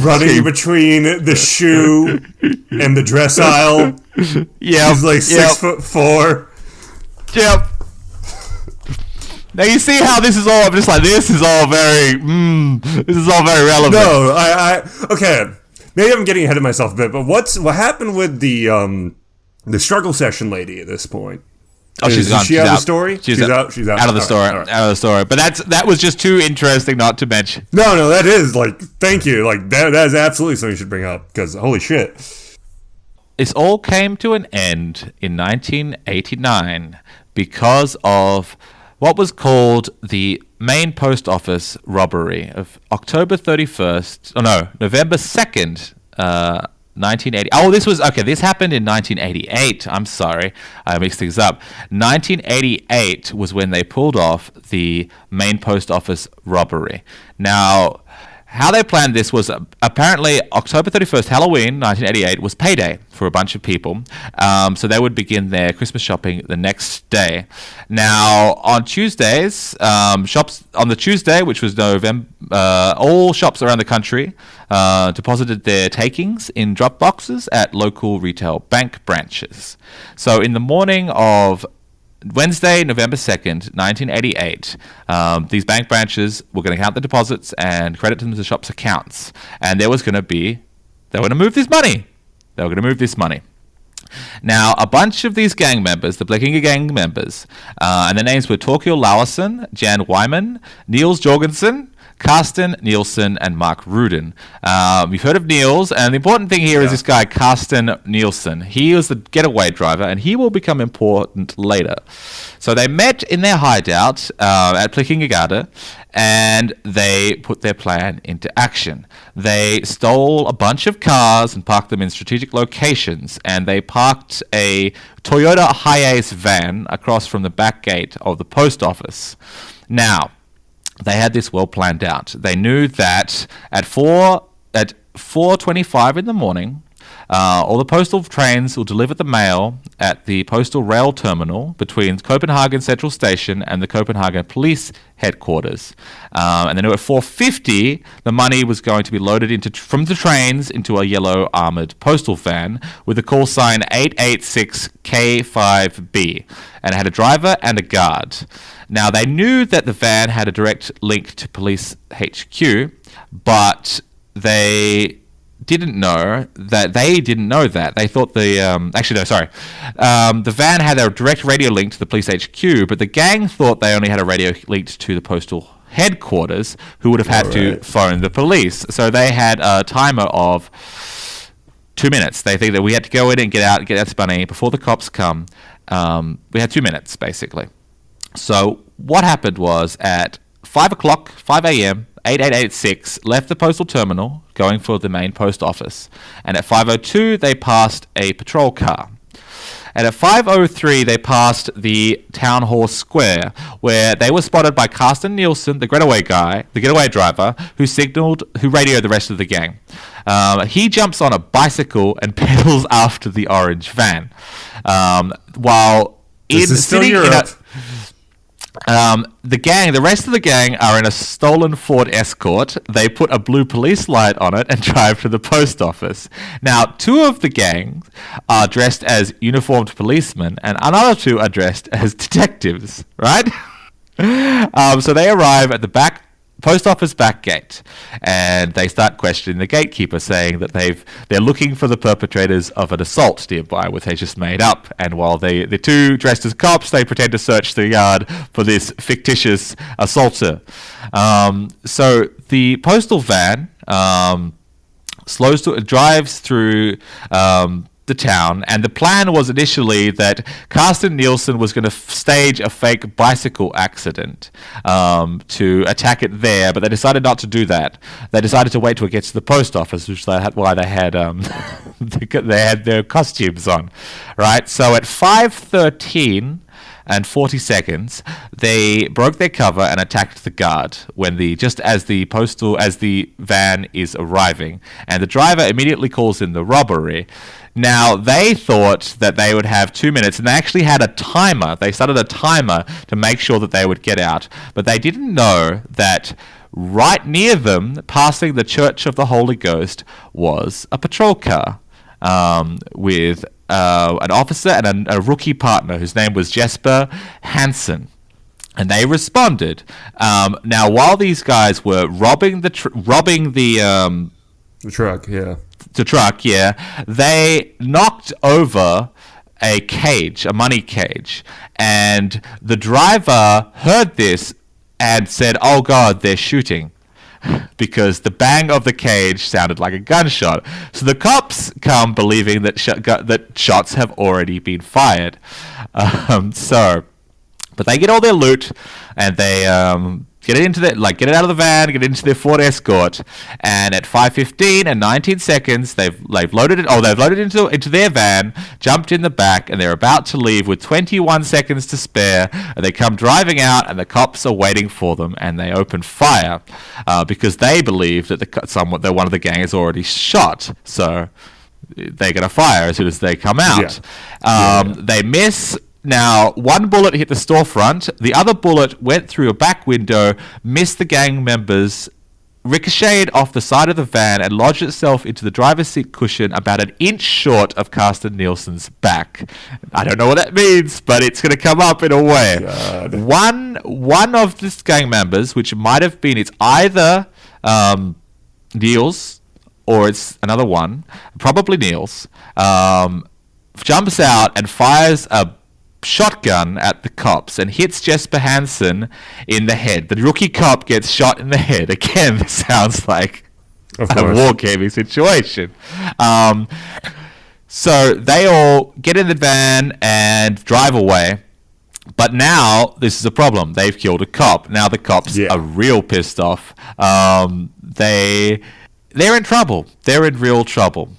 running between the shoe and the dress aisle. Yeah, he's like 6'4". Yep. Now you see how this is all. I'm just like, this is all very relevant. No, okay. Maybe I'm getting ahead of myself a bit, but what happened with the struggle session lady at this point? Oh, she's gone. She out of the story. She's out. Out of the story. Right. Out of the story. But that was just too interesting not to mention. No, that is like, thank you. Like that is absolutely something you should bring up because holy shit, this all came to an end in 1989 because of what was called the main post office robbery of November 2nd, 1980. Oh, this happened in 1988. I'm sorry, I mixed things up. 1988 was when they pulled off the main post office robbery. Now, how they planned this was apparently October 31st, Halloween 1988, was payday for a bunch of people. So they would begin their Christmas shopping the next day. Now, on Tuesdays, shops on the Tuesday, which was November, all shops around the country deposited their takings in drop boxes at local retail bank branches. So in the morning of Wednesday, November 2nd, 1988, these bank branches were going to count the deposits and credit them to the shop's accounts. And there was going to be, they were going to move this money. They were going to move this money. Now, a bunch of these gang members, the Blekinge gang members, and their names were Torkil Lauesen, Jan Wyman, Niels Jørgensen, Carsten Nielsen, and Mark Rudin. You've heard of Niels, and the important thing here is this guy, Carsten Nielsen. He was the getaway driver, and he will become important later. So they met in their hideout at Blekingegade, and they put their plan into action. They stole a bunch of cars and parked them in strategic locations, and they parked a Toyota Hiace van across from the back gate of the post office. Now, they had this well planned out. They knew that at 4:25 in the morning, all the postal trains will deliver the mail at the postal rail terminal between Copenhagen Central Station and the Copenhagen Police Headquarters. And then at 4:50, the money was going to be loaded from the trains into a yellow armoured postal van with the call sign 886K5B. And it had a driver and a guard. Now, they knew that the van had a direct link to police HQ, but they didn't know that they didn't know that. They thought the van had a direct radio link to the police HQ, but the gang thought they only had a radio link to the postal headquarters, who would have had to phone the police. So they had a timer of 2 minutes. They think that we had to go in and get out this money before the cops come. We had 2 minutes, basically. So what happened was at 5 a.m., 8886 left the postal terminal going for the main post office, and at 5:02 they passed a patrol car, and at 5:03 they passed the town hall square, where they were spotted by Carsten Nielsen, the getaway driver, who radioed the rest of the gang. He jumps on a bicycle and pedals after the orange van, while this is still Europe. The rest of the gang are in a stolen Ford Escort. They put a blue police light on it and drive to the post office. Now, two of the gang are dressed as uniformed policemen, and another two are dressed as detectives, right? So they arrive at the post office back gate, and they start questioning the gatekeeper, saying that they're looking for the perpetrators of an assault nearby, which they just made up. And while the two dressed as cops, they pretend to search the yard for this fictitious assaulter. So the postal van drives through the town, and the plan was initially that Carsten Nielsen was going to stage a fake bicycle accident to attack it there, but they decided not to do that. They decided to wait till it gets to the post office, which is why they had their costumes on, right? So at 5:13 and 40 seconds, they broke their cover and attacked the guard just as the van is arriving, and the driver immediately calls in the robbery. Now, they thought that they would have 2 minutes, and they actually had a timer. They started a timer to make sure that they would get out, but they didn't know that right near them, passing the Church of the Holy Ghost, was a patrol car with an officer and a rookie partner whose name was Jesper Hansen, and they responded. Now, while these guys were robbing the truck, they knocked over a money cage, and the driver heard this and said, "Oh God, they're shooting," because the bang of the cage sounded like a gunshot. So the cops come believing that that shots have already been fired. But they get all their loot, and they get it out of the van, get it into their Ford Escort, and at 5:15 and 19 seconds, they've loaded it. Oh, they've loaded into their van, jumped in the back, and they're about to leave with 21 seconds to spare. And they come driving out, and the cops are waiting for them, and they open fire because they believe that one of the gang is already shot. So they're gonna fire as soon as they come out. Yeah. They miss. Now, one bullet hit the storefront, the other bullet went through a back window, missed the gang members ricocheted off the side of the van and lodged itself into the driver's seat cushion about an inch short of Carsten Nielsen's back. I don't know what that means, but it's going to come up in a way. God. One of this gang members, which might have been, it's either Niels or it's another one, probably Niels, jumps out and fires a shotgun at the cops and hits Jesper Hansen in the head. The rookie cop gets shot in the head. Again, this sounds like a wargaming situation. So they all get in the van and drive away. But now this is a problem. They've killed a cop. Now the cops are real pissed off. They're in trouble. They're in real trouble.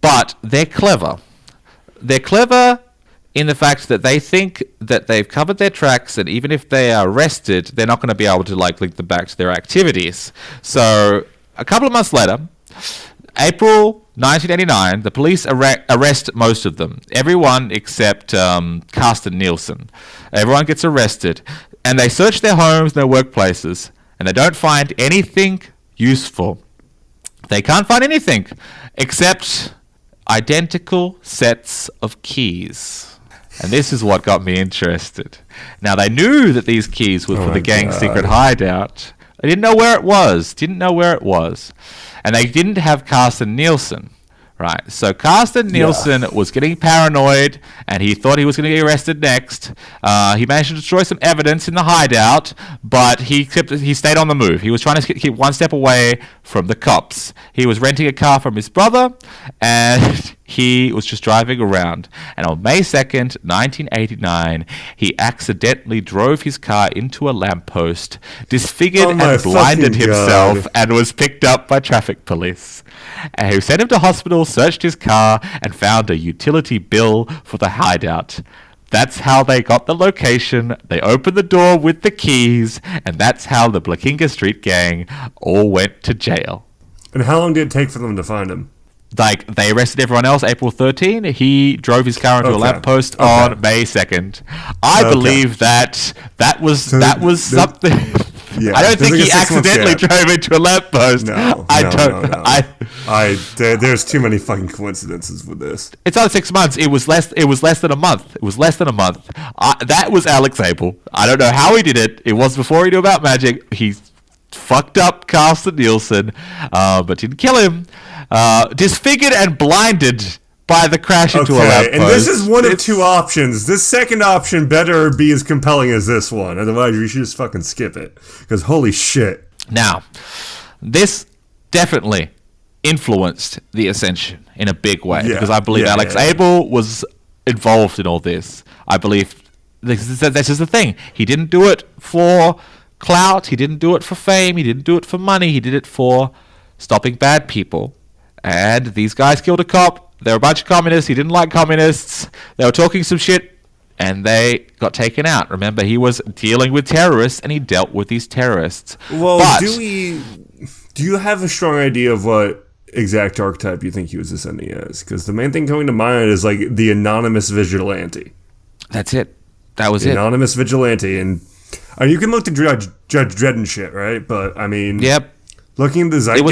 But they're clever. They're clever in the fact that they think that they've covered their tracks, and even if they are arrested, they're not going to be able to link them back to their activities. So a couple of months later, April 1989, the police arrest most of them. Everyone except Carsten Nielsen. Everyone gets arrested, and they search their homes and their workplaces, and they don't find anything useful. They can't find anything except identical sets of keys. And this is what got me interested. Now, they knew that these keys were for the gang's secret hideout. They didn't know where it was. And they didn't have Carsten Nielsen, right? So Carsten Nielsen was getting paranoid, and he thought he was going to get arrested next. He managed to destroy some evidence in the hideout, but he stayed on the move. He was trying to keep one step away from the cops. He was renting a car from his brother, and he was just driving around. And on May 2nd, 1989, he accidentally drove his car into a lamppost, disfigured and blinded himself, and was picked up by traffic police, who sent him to hospital, searched his car, and found a utility bill for the hideout. That's how they got the location. They opened the door with the keys, and that's how the Blekinga Street gang all went to jail. And how long did it take for them to find him? They arrested everyone else April 13. He drove his car into a lamppost on May 2nd. I believe that was something. Yeah. I don't think he accidentally drove into a lamppost. No. There's too many fucking coincidences with this. It's not 6 months. It was less than a month. That was Alex Abel. I don't know how he did it. It was before he knew about magic. He fucked up Carsten Nielsen, but didn't kill him. Disfigured and blinded by the crash into a lamppost. And this is one of two options. This second option better be as compelling as this one. Otherwise, we should just fucking skip it. Because holy shit. Now, this definitely influenced the Ascension in a big way. Yeah. Because I believe Alex Abel was involved in all this. I believe this is the thing. He didn't do it for clout. He didn't do it for fame. He didn't do it for money. He did it for stopping bad people. And these guys killed a cop. They were a bunch of communists. He didn't like communists. They were talking some shit, and they got taken out. Remember, he was dealing with terrorists, and he dealt with these terrorists. Well, do you have a strong idea of what exact archetype you think he was ascending as? Because the main thing coming to mind is like the anonymous vigilante. That's it. That was it. Anonymous vigilante. And you can look to Judge Dredd and shit, right? But, I mean... Yep. Looking at the zeitgeist, It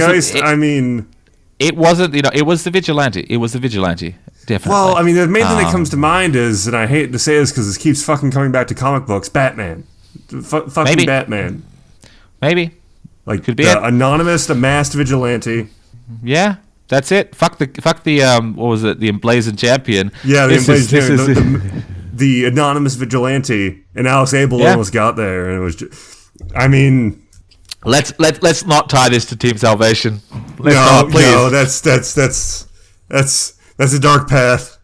wasn't, it was the vigilante. It was the vigilante, definitely. Well, I mean, the main thing that comes to mind is, and I hate to say this because it keeps fucking coming back to comic books, Batman. Fucking Batman. Maybe. Like, could be the anonymous, the masked vigilante. Yeah, that's it. The emblazoned champion. Yeah, the anonymous vigilante. And Alex Abel almost got there. And it was just, I mean... Let's not tie this to Team Salvation. That's a dark path.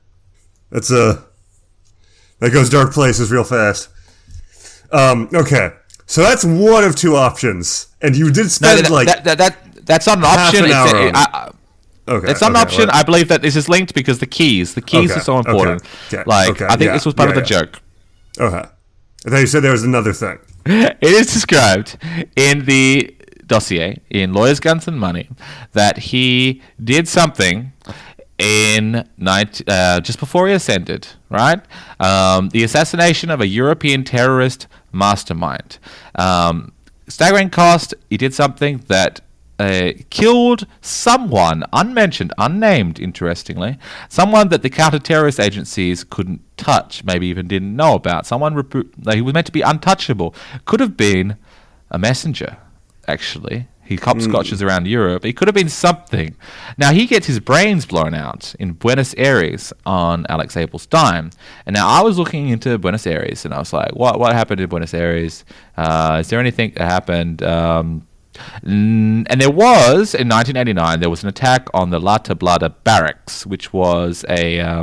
That goes dark places real fast. Okay, so that's one of two options, and you did spend that's not an option. It's not an option. I believe that this is linked because the keys are so important. This was part of the joke. Okay. I thought you said there was another thing. It is described in the dossier in Lawyers, Guns and Money that he did something just before he ascended, right? The assassination of a European terrorist mastermind. Staggering cost, he did something that killed someone, unmentioned, unnamed, interestingly, someone that the counter-terrorist agencies couldn't touch, maybe even didn't know about. Someone he was meant to be untouchable. Could have been a messenger, actually. He hopscotches around Europe. It could have been something. Now, he gets his brains blown out in Buenos Aires on Alex Abel's dime. And now I was looking into Buenos Aires, and I was like, what happened in Buenos Aires? Is there anything that happened? And there was, in 1989, there was an attack on the La Tablada barracks, which was a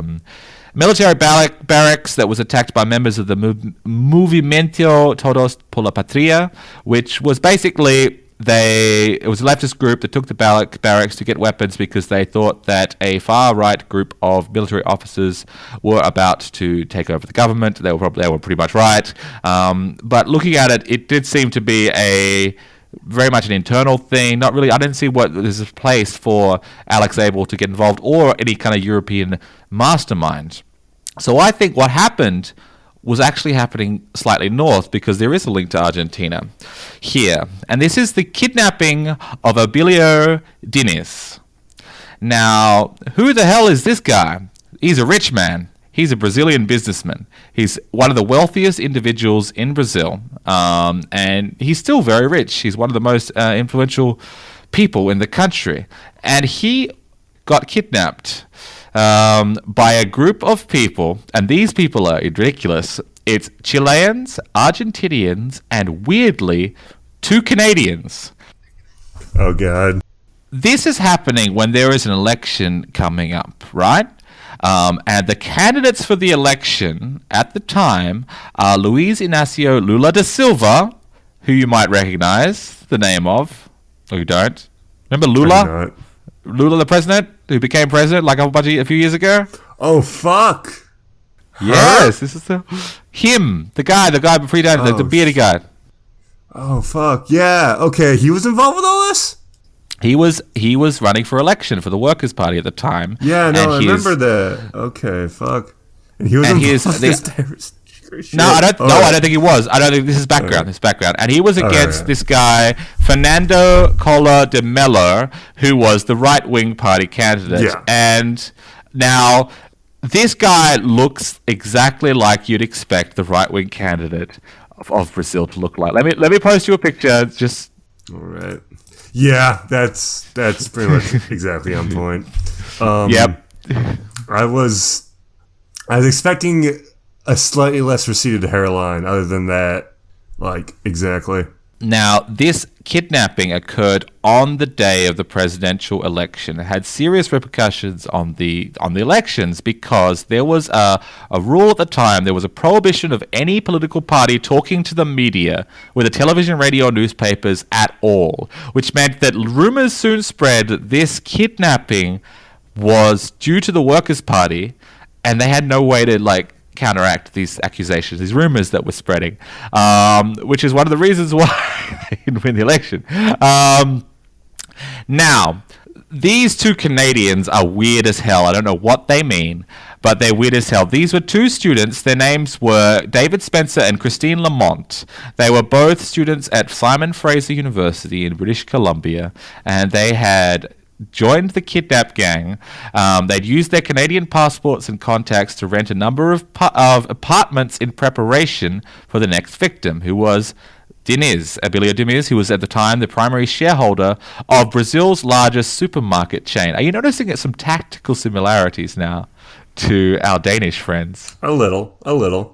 military barracks that was attacked by members of the Movimiento Todos por la Patria, which was basically... It was a leftist group that took the barracks to get weapons because they thought that a far-right group of military officers were about to take over the government. They were pretty much right. But looking at it, it did seem to be very much an internal thing. Not really. I didn't see what there's a place for Alex Abel to get involved or any kind of European mastermind. So I think what happened was actually happening slightly north, because there is a link to Argentina here. And this is the kidnapping of Abilio Diniz. Now, who the hell is this guy? He's a rich man. He's a Brazilian businessman. He's one of the wealthiest individuals in Brazil. And he's still very rich. He's one of the most influential people in the country. And he got kidnapped by a group of people, and these people are ridiculous. It's Chileans, Argentinians, and weirdly, 2 Canadians. Oh, God. This is happening when there is an election coming up, right? And the candidates for the election at the time are Luiz Inácio Lula da Silva, who you might recognize the name of, or you don't. Remember Lula? Lula, the president, who became president like a few years ago. Oh, fuck. Yes, this is the guy before he died, the bearded guy. Oh, fuck. Yeah, okay. He was involved with all this? He was running for election for the Workers' Party at the time. Yeah, no, I remember that. Okay, fuck. And he was involved with this terrorist. No, I don't think he was. I don't think this is background. Right. This background, and he was against this guy Fernando Collor de Mello, who was the right-wing party candidate. Yeah. And now this guy looks exactly like you'd expect the right-wing candidate of Brazil to look like. Let me post you a picture. Just all right. Yeah, that's pretty much exactly on point. Yep. I was expecting a slightly less receded hairline. Other than that, like, exactly. Now, this kidnapping occurred on the day of the presidential election. It had serious repercussions on the elections, because there was a rule at the time. There was a prohibition of any political party talking to the media, whether television, radio, or newspapers at all, which meant that rumors soon spread that this kidnapping was due to the Workers' Party, and they had no way to, like, counteract these accusations, these rumors that were spreading, which is one of the reasons why they didn't win the election. Now, these 2 Canadians are weird as hell. I don't know what they mean, but they're weird as hell. These were 2 students. Their names were David Spencer and Christine Lamont. They were both students at Simon Fraser University in British Columbia, and they had joined the kidnap gang. They'd used their Canadian passports and contacts to rent a number of apartments in preparation for the next victim, who was Diniz, Abilio Diniz, who was at the time the primary shareholder of Brazil's largest supermarket chain. Are you noticing some tactical similarities now to our Danish friends? A little.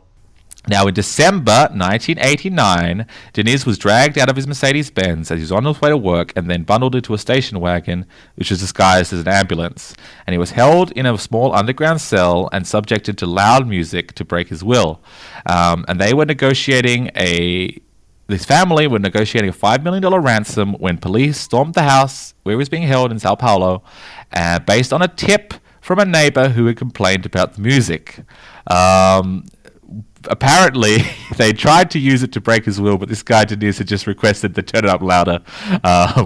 Now, in December 1989, Diniz was dragged out of his Mercedes-Benz as he was on his way to work, and then bundled into a station wagon, which was disguised as an ambulance. And he was held in a small underground cell and subjected to loud music to break his will. And they were negotiating This family were negotiating a $5 million ransom when police stormed the house where he was being held in Sao Paulo, based on a tip from a neighbor who had complained about the music. Apparently, they tried to use it to break his will, but this guy, Diniz, had just requested to turn it up louder,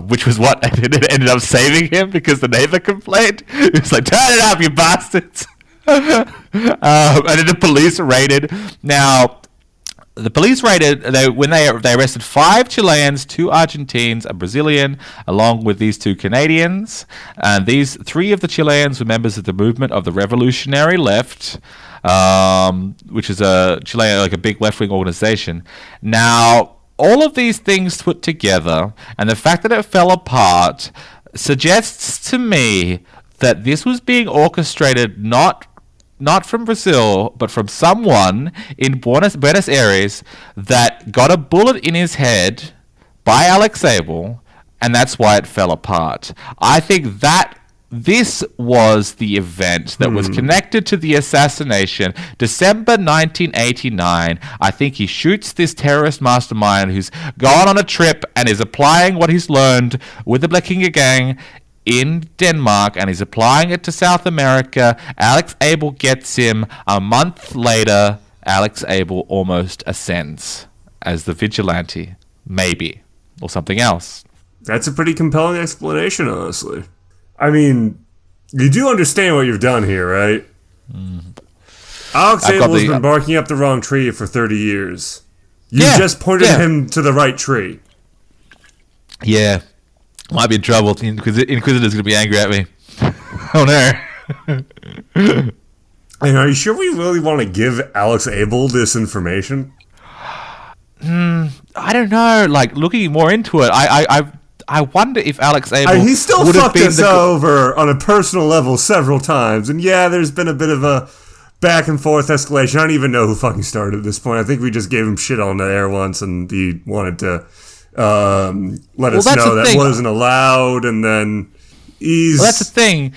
which was what ended up saving him, because the neighbor complained. It was like, turn it up, you bastards! And then the police raided. Now, The police raided, when they arrested 5 Chileans, 2 Argentines, a Brazilian, along with these 2 Canadians. These 3 of the Chileans were members of the movement of the Revolutionary Left, which is a Chilean, like a big left-wing organization. Now, all of these things put together, and the fact that it fell apart, suggests to me that this was being orchestrated not from Brazil, but from someone in Buenos Aires that got a bullet in his head by Alex Abel, and that's why it fell apart. I think that this was the event that was connected to the assassination. December 1989, I think he shoots this terrorist mastermind who's gone on a trip and is applying what he's learned with the Blekinge gang in Denmark, and he's applying it to South America. Alex Abel gets him. A month later, Alex Abel almost ascends as the vigilante, maybe, or something else. That's a pretty compelling explanation, honestly. I mean, you do understand what you've done here, right? Alex Abel has been barking up the wrong tree for 30 years. You just pointed him to the right tree. Yeah. Might be in trouble. The Inquisitor's going to be angry at me. Oh, no. And are you sure we really want to give Alex Abel this information? I don't know. Like, looking more into it, I wonder if Alex Abel he still fucked us over on a personal level several times. And yeah, there's been a bit of a back and forth escalation. I don't even know who fucking started at this point. I think we just gave him shit on the air once, and he wanted to let us know that wasn't allowed, and then he's... Well, that's the thing.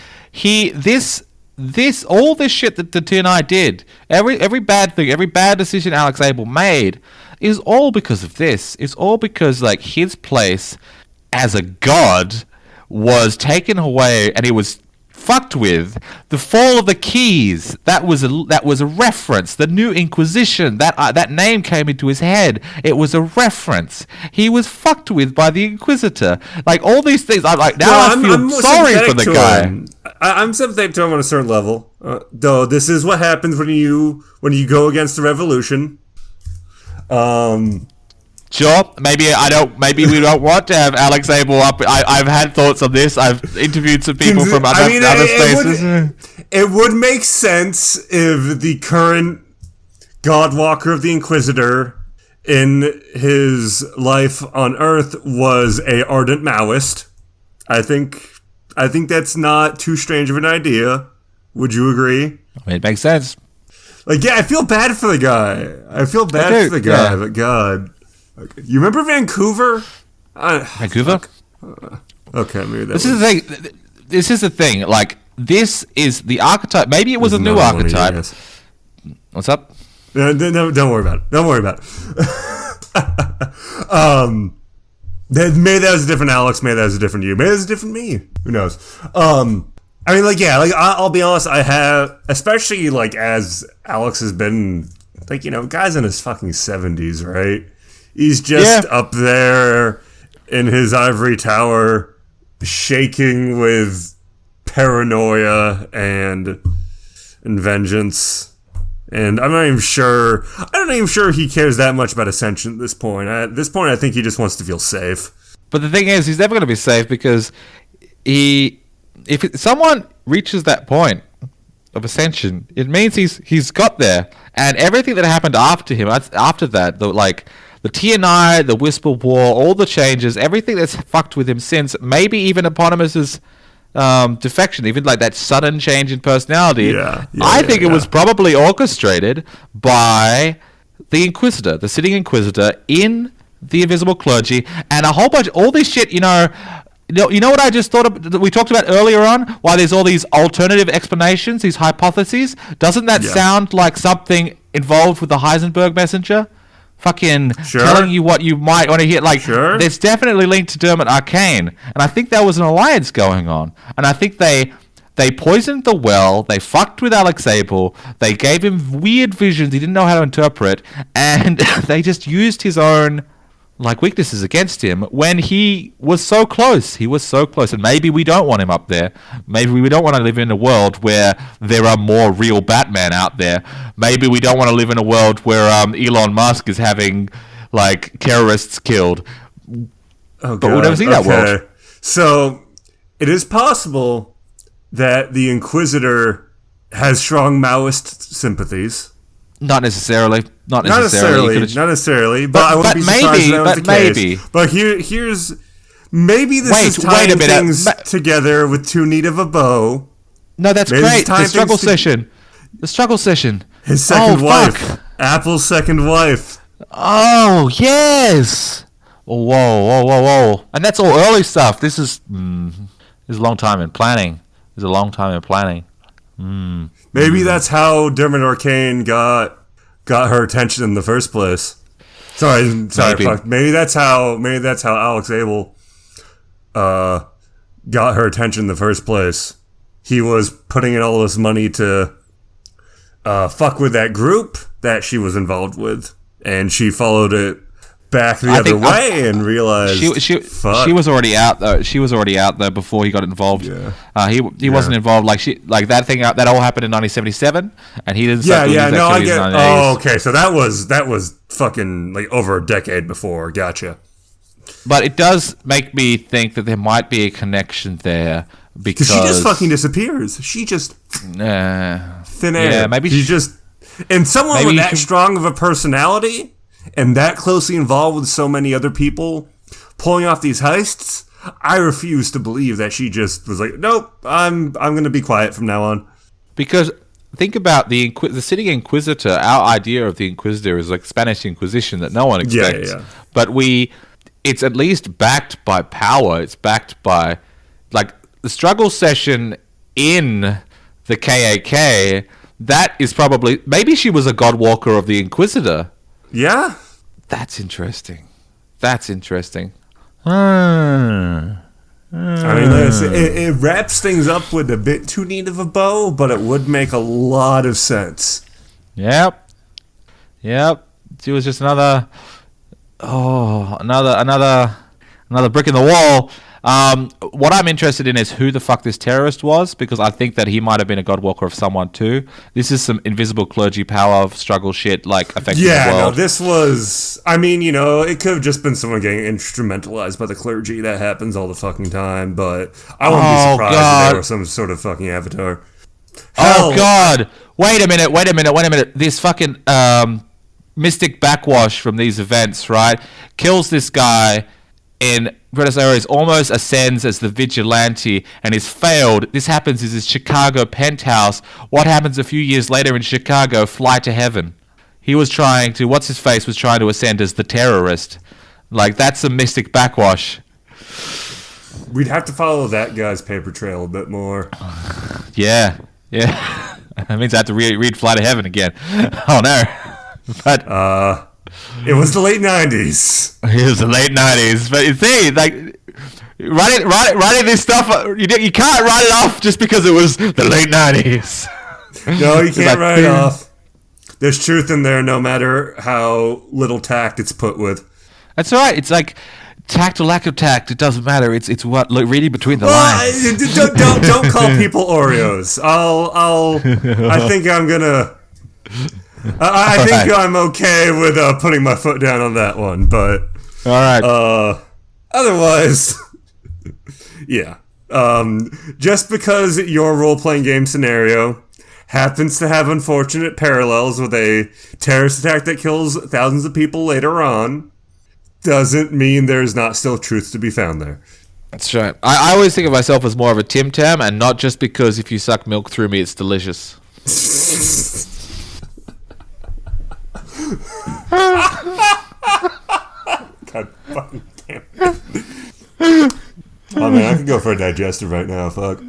All this shit that the TNI did, every bad thing, every bad decision Alex Abel made, is all because of this. It's all because, like, his place as a god was taken away, and he was fucked with. The Fall of the Keys, that was a reference. The New Inquisition, that name came into his head. It was a reference. He was fucked with by the Inquisitor. Like, all these things, I feel sorry for the guy. I'm sympathetic to him on a certain level, though. This is what happens when you go against the revolution. Sure, maybe we don't want to have Alex Abel up. I've had thoughts on this. I've interviewed some people from other spaces. It would make sense if the current Godwalker of the Inquisitor in his life on Earth was an ardent Maoist. I think that's not too strange of an idea. Would you agree? It makes sense. Like, yeah, I feel bad for the guy. I feel bad for the guy, but God... Okay. You remember Vancouver? Vancouver? Okay, maybe that. This is the thing. Like, this is the archetype. Maybe it was a new archetype. What's up? No, don't worry about it. Maybe that was a different Alex. Maybe that was a different you. Maybe that was a different me. Who knows? I mean, like, yeah. Like, I'll be honest. I have, especially like as Alex has been, like, you know, guy's in his fucking 70s, right? He's just up there in his ivory tower, shaking with paranoia and vengeance. And I'm not even sure he cares that much about Ascension at this point. At this point, I think he just wants to feel safe. But the thing is, he's never going to be safe, because if someone reaches that point of Ascension, it means he's got there. And everything that happened after him, after that, the TNI, the Whisper War, all the changes, everything that's fucked with him since, maybe even Eponymous' defection, even like that sudden change in personality, I think it was probably orchestrated by the Inquisitor, the sitting Inquisitor in the Invisible Clergy, and a whole bunch, all this shit, you know what I just thought of, that we talked about earlier on, why there's all these alternative explanations, these hypotheses? Doesn't that sound like something involved with the Heisenberg Messenger? Fucking telling you what you might want to hear. Like, there's definitely linked to Dermot Arcane. And I think there was an alliance going on. And I think they poisoned the well. They fucked with Alex Abel. They gave him weird visions he didn't know how to interpret. And they just used his own like weaknesses against him when he was so close. He was so close. And maybe we don't want him up there. Maybe we don't want to live in a world where there are more real Batman out there. Maybe we don't want to live in a world where Elon Musk is having, like, terrorists killed. Oh, but we'll never see that world. So it is possible that the Inquisitor has strong Maoist sympathies. Not necessarily. But maybe. But here's... Maybe this is tying things together with Too Neat of a Bow. No, that's great. The struggle session. His second wife. Fuck. Apple's second wife. Oh, yes. Whoa. And that's all early stuff. This is a long time in planning. Maybe that's how Dermot Arcane got her attention in the first place. Sorry. Maybe that's how Alex Abel got her attention in the first place. He was putting in all this money to fuck with that group that she was involved with, and she followed it back the other way and realized she was already out though. She was already out though before he got involved. Yeah. He wasn't involved. Like that thing that all happened in 1977, and he didn't. No, I get. Oh, okay. So that was fucking like over a decade before. Gotcha. But it does make me think that there might be a connection there because she just fucking disappears. She just thin air. Yeah, maybe she just and someone with that strong of a personality. And that closely involved with so many other people pulling off these heists, I refuse to believe that she just was like, nope, I'm going to be quiet from now on. Because think about the sitting Inquisitor. Our idea of the Inquisitor is like Spanish Inquisition that no one expects. Yeah. But it's at least backed by power. It's backed by, like, the struggle session in the KAK, that is probably, maybe she was a Godwalker of the Inquisitor. Yeah, that's interesting. I mean, it wraps things up with a bit too neat of a bow, but it would make a lot of sense. Yep. She was just another brick in the wall. What I'm interested in is who the fuck this terrorist was, because I think that he might have been a Godwalker of someone too. This is some invisible clergy power struggle shit, like, affecting the world. Yeah, no, this was... I mean, you know, it could have just been someone getting instrumentalized by the clergy. That happens all the fucking time, but I wouldn't be surprised if there was some sort of fucking avatar. Hell. Oh, God! Wait a minute. This fucking mystic backwash from these events, right, kills this guy... And Buenos Aires almost ascends as the vigilante and is failed. This happens in his Chicago penthouse. What happens a few years later in Chicago? Fly to Heaven. He was trying to... What's-his-face was trying to ascend as the terrorist. Like, that's a mystic backwash. We'd have to follow that guy's paper trail a bit more. Yeah. That means I have to read Fly to Heaven again. Oh, no. But... It was the late 90s. But you see, like, writing this stuff, you can't write it off just because it was the late 90s. No, you can't write it off. There's truth in there no matter how little tact it's put with. That's right. It's like tact or lack of tact. It doesn't matter. It's what, like, reading between the lines. Don't call people Oreos. I think I'm going to... I think I'm okay with putting my foot down on that one, but all right. Otherwise, yeah. Just because your role-playing game scenario happens to have unfortunate parallels with a terrorist attack that kills thousands of people later on, doesn't mean there's not still truth to be found there. That's right. I always think of myself as more of a Tim Tam, and not just because if you suck milk through me, it's delicious. God fucking damn it. Oh man, I could go for a digestive right now, fuck.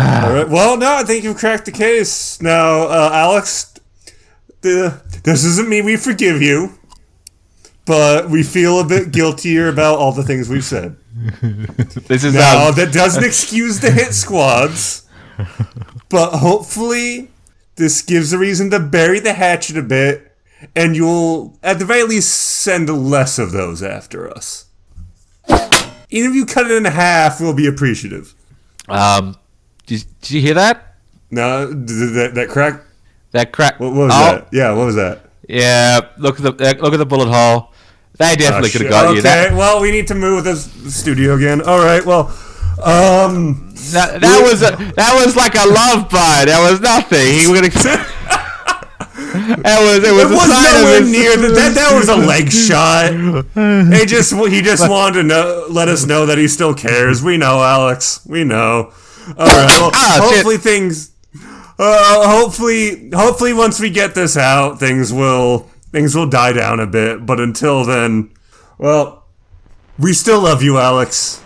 Alright, well, no, I think you've cracked the case. Now, Alex, this doesn't mean we forgive you, but we feel a bit guiltier about all the things we've said. That doesn't excuse the hit squads, but hopefully... This gives a reason to bury the hatchet a bit and you'll, at the very least, send less of those after us. Even if you cut it in half, we'll be appreciative. Did you hear that? No, that crack? That crack. What was that? Yeah, what was that? Yeah, look at the bullet hole. They definitely could have got you. Okay, well, we need to move this studio again. All right, well, that was like a love bite. That was nothing. He would accept. It was nowhere near that was a leg shot. He just wanted to know, let us know that he still cares. We know, Alex. We know. All right. Well, hopefully things. Hopefully, once we get this out, things will die down a bit. But until then, well, we still love you, Alex.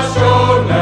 International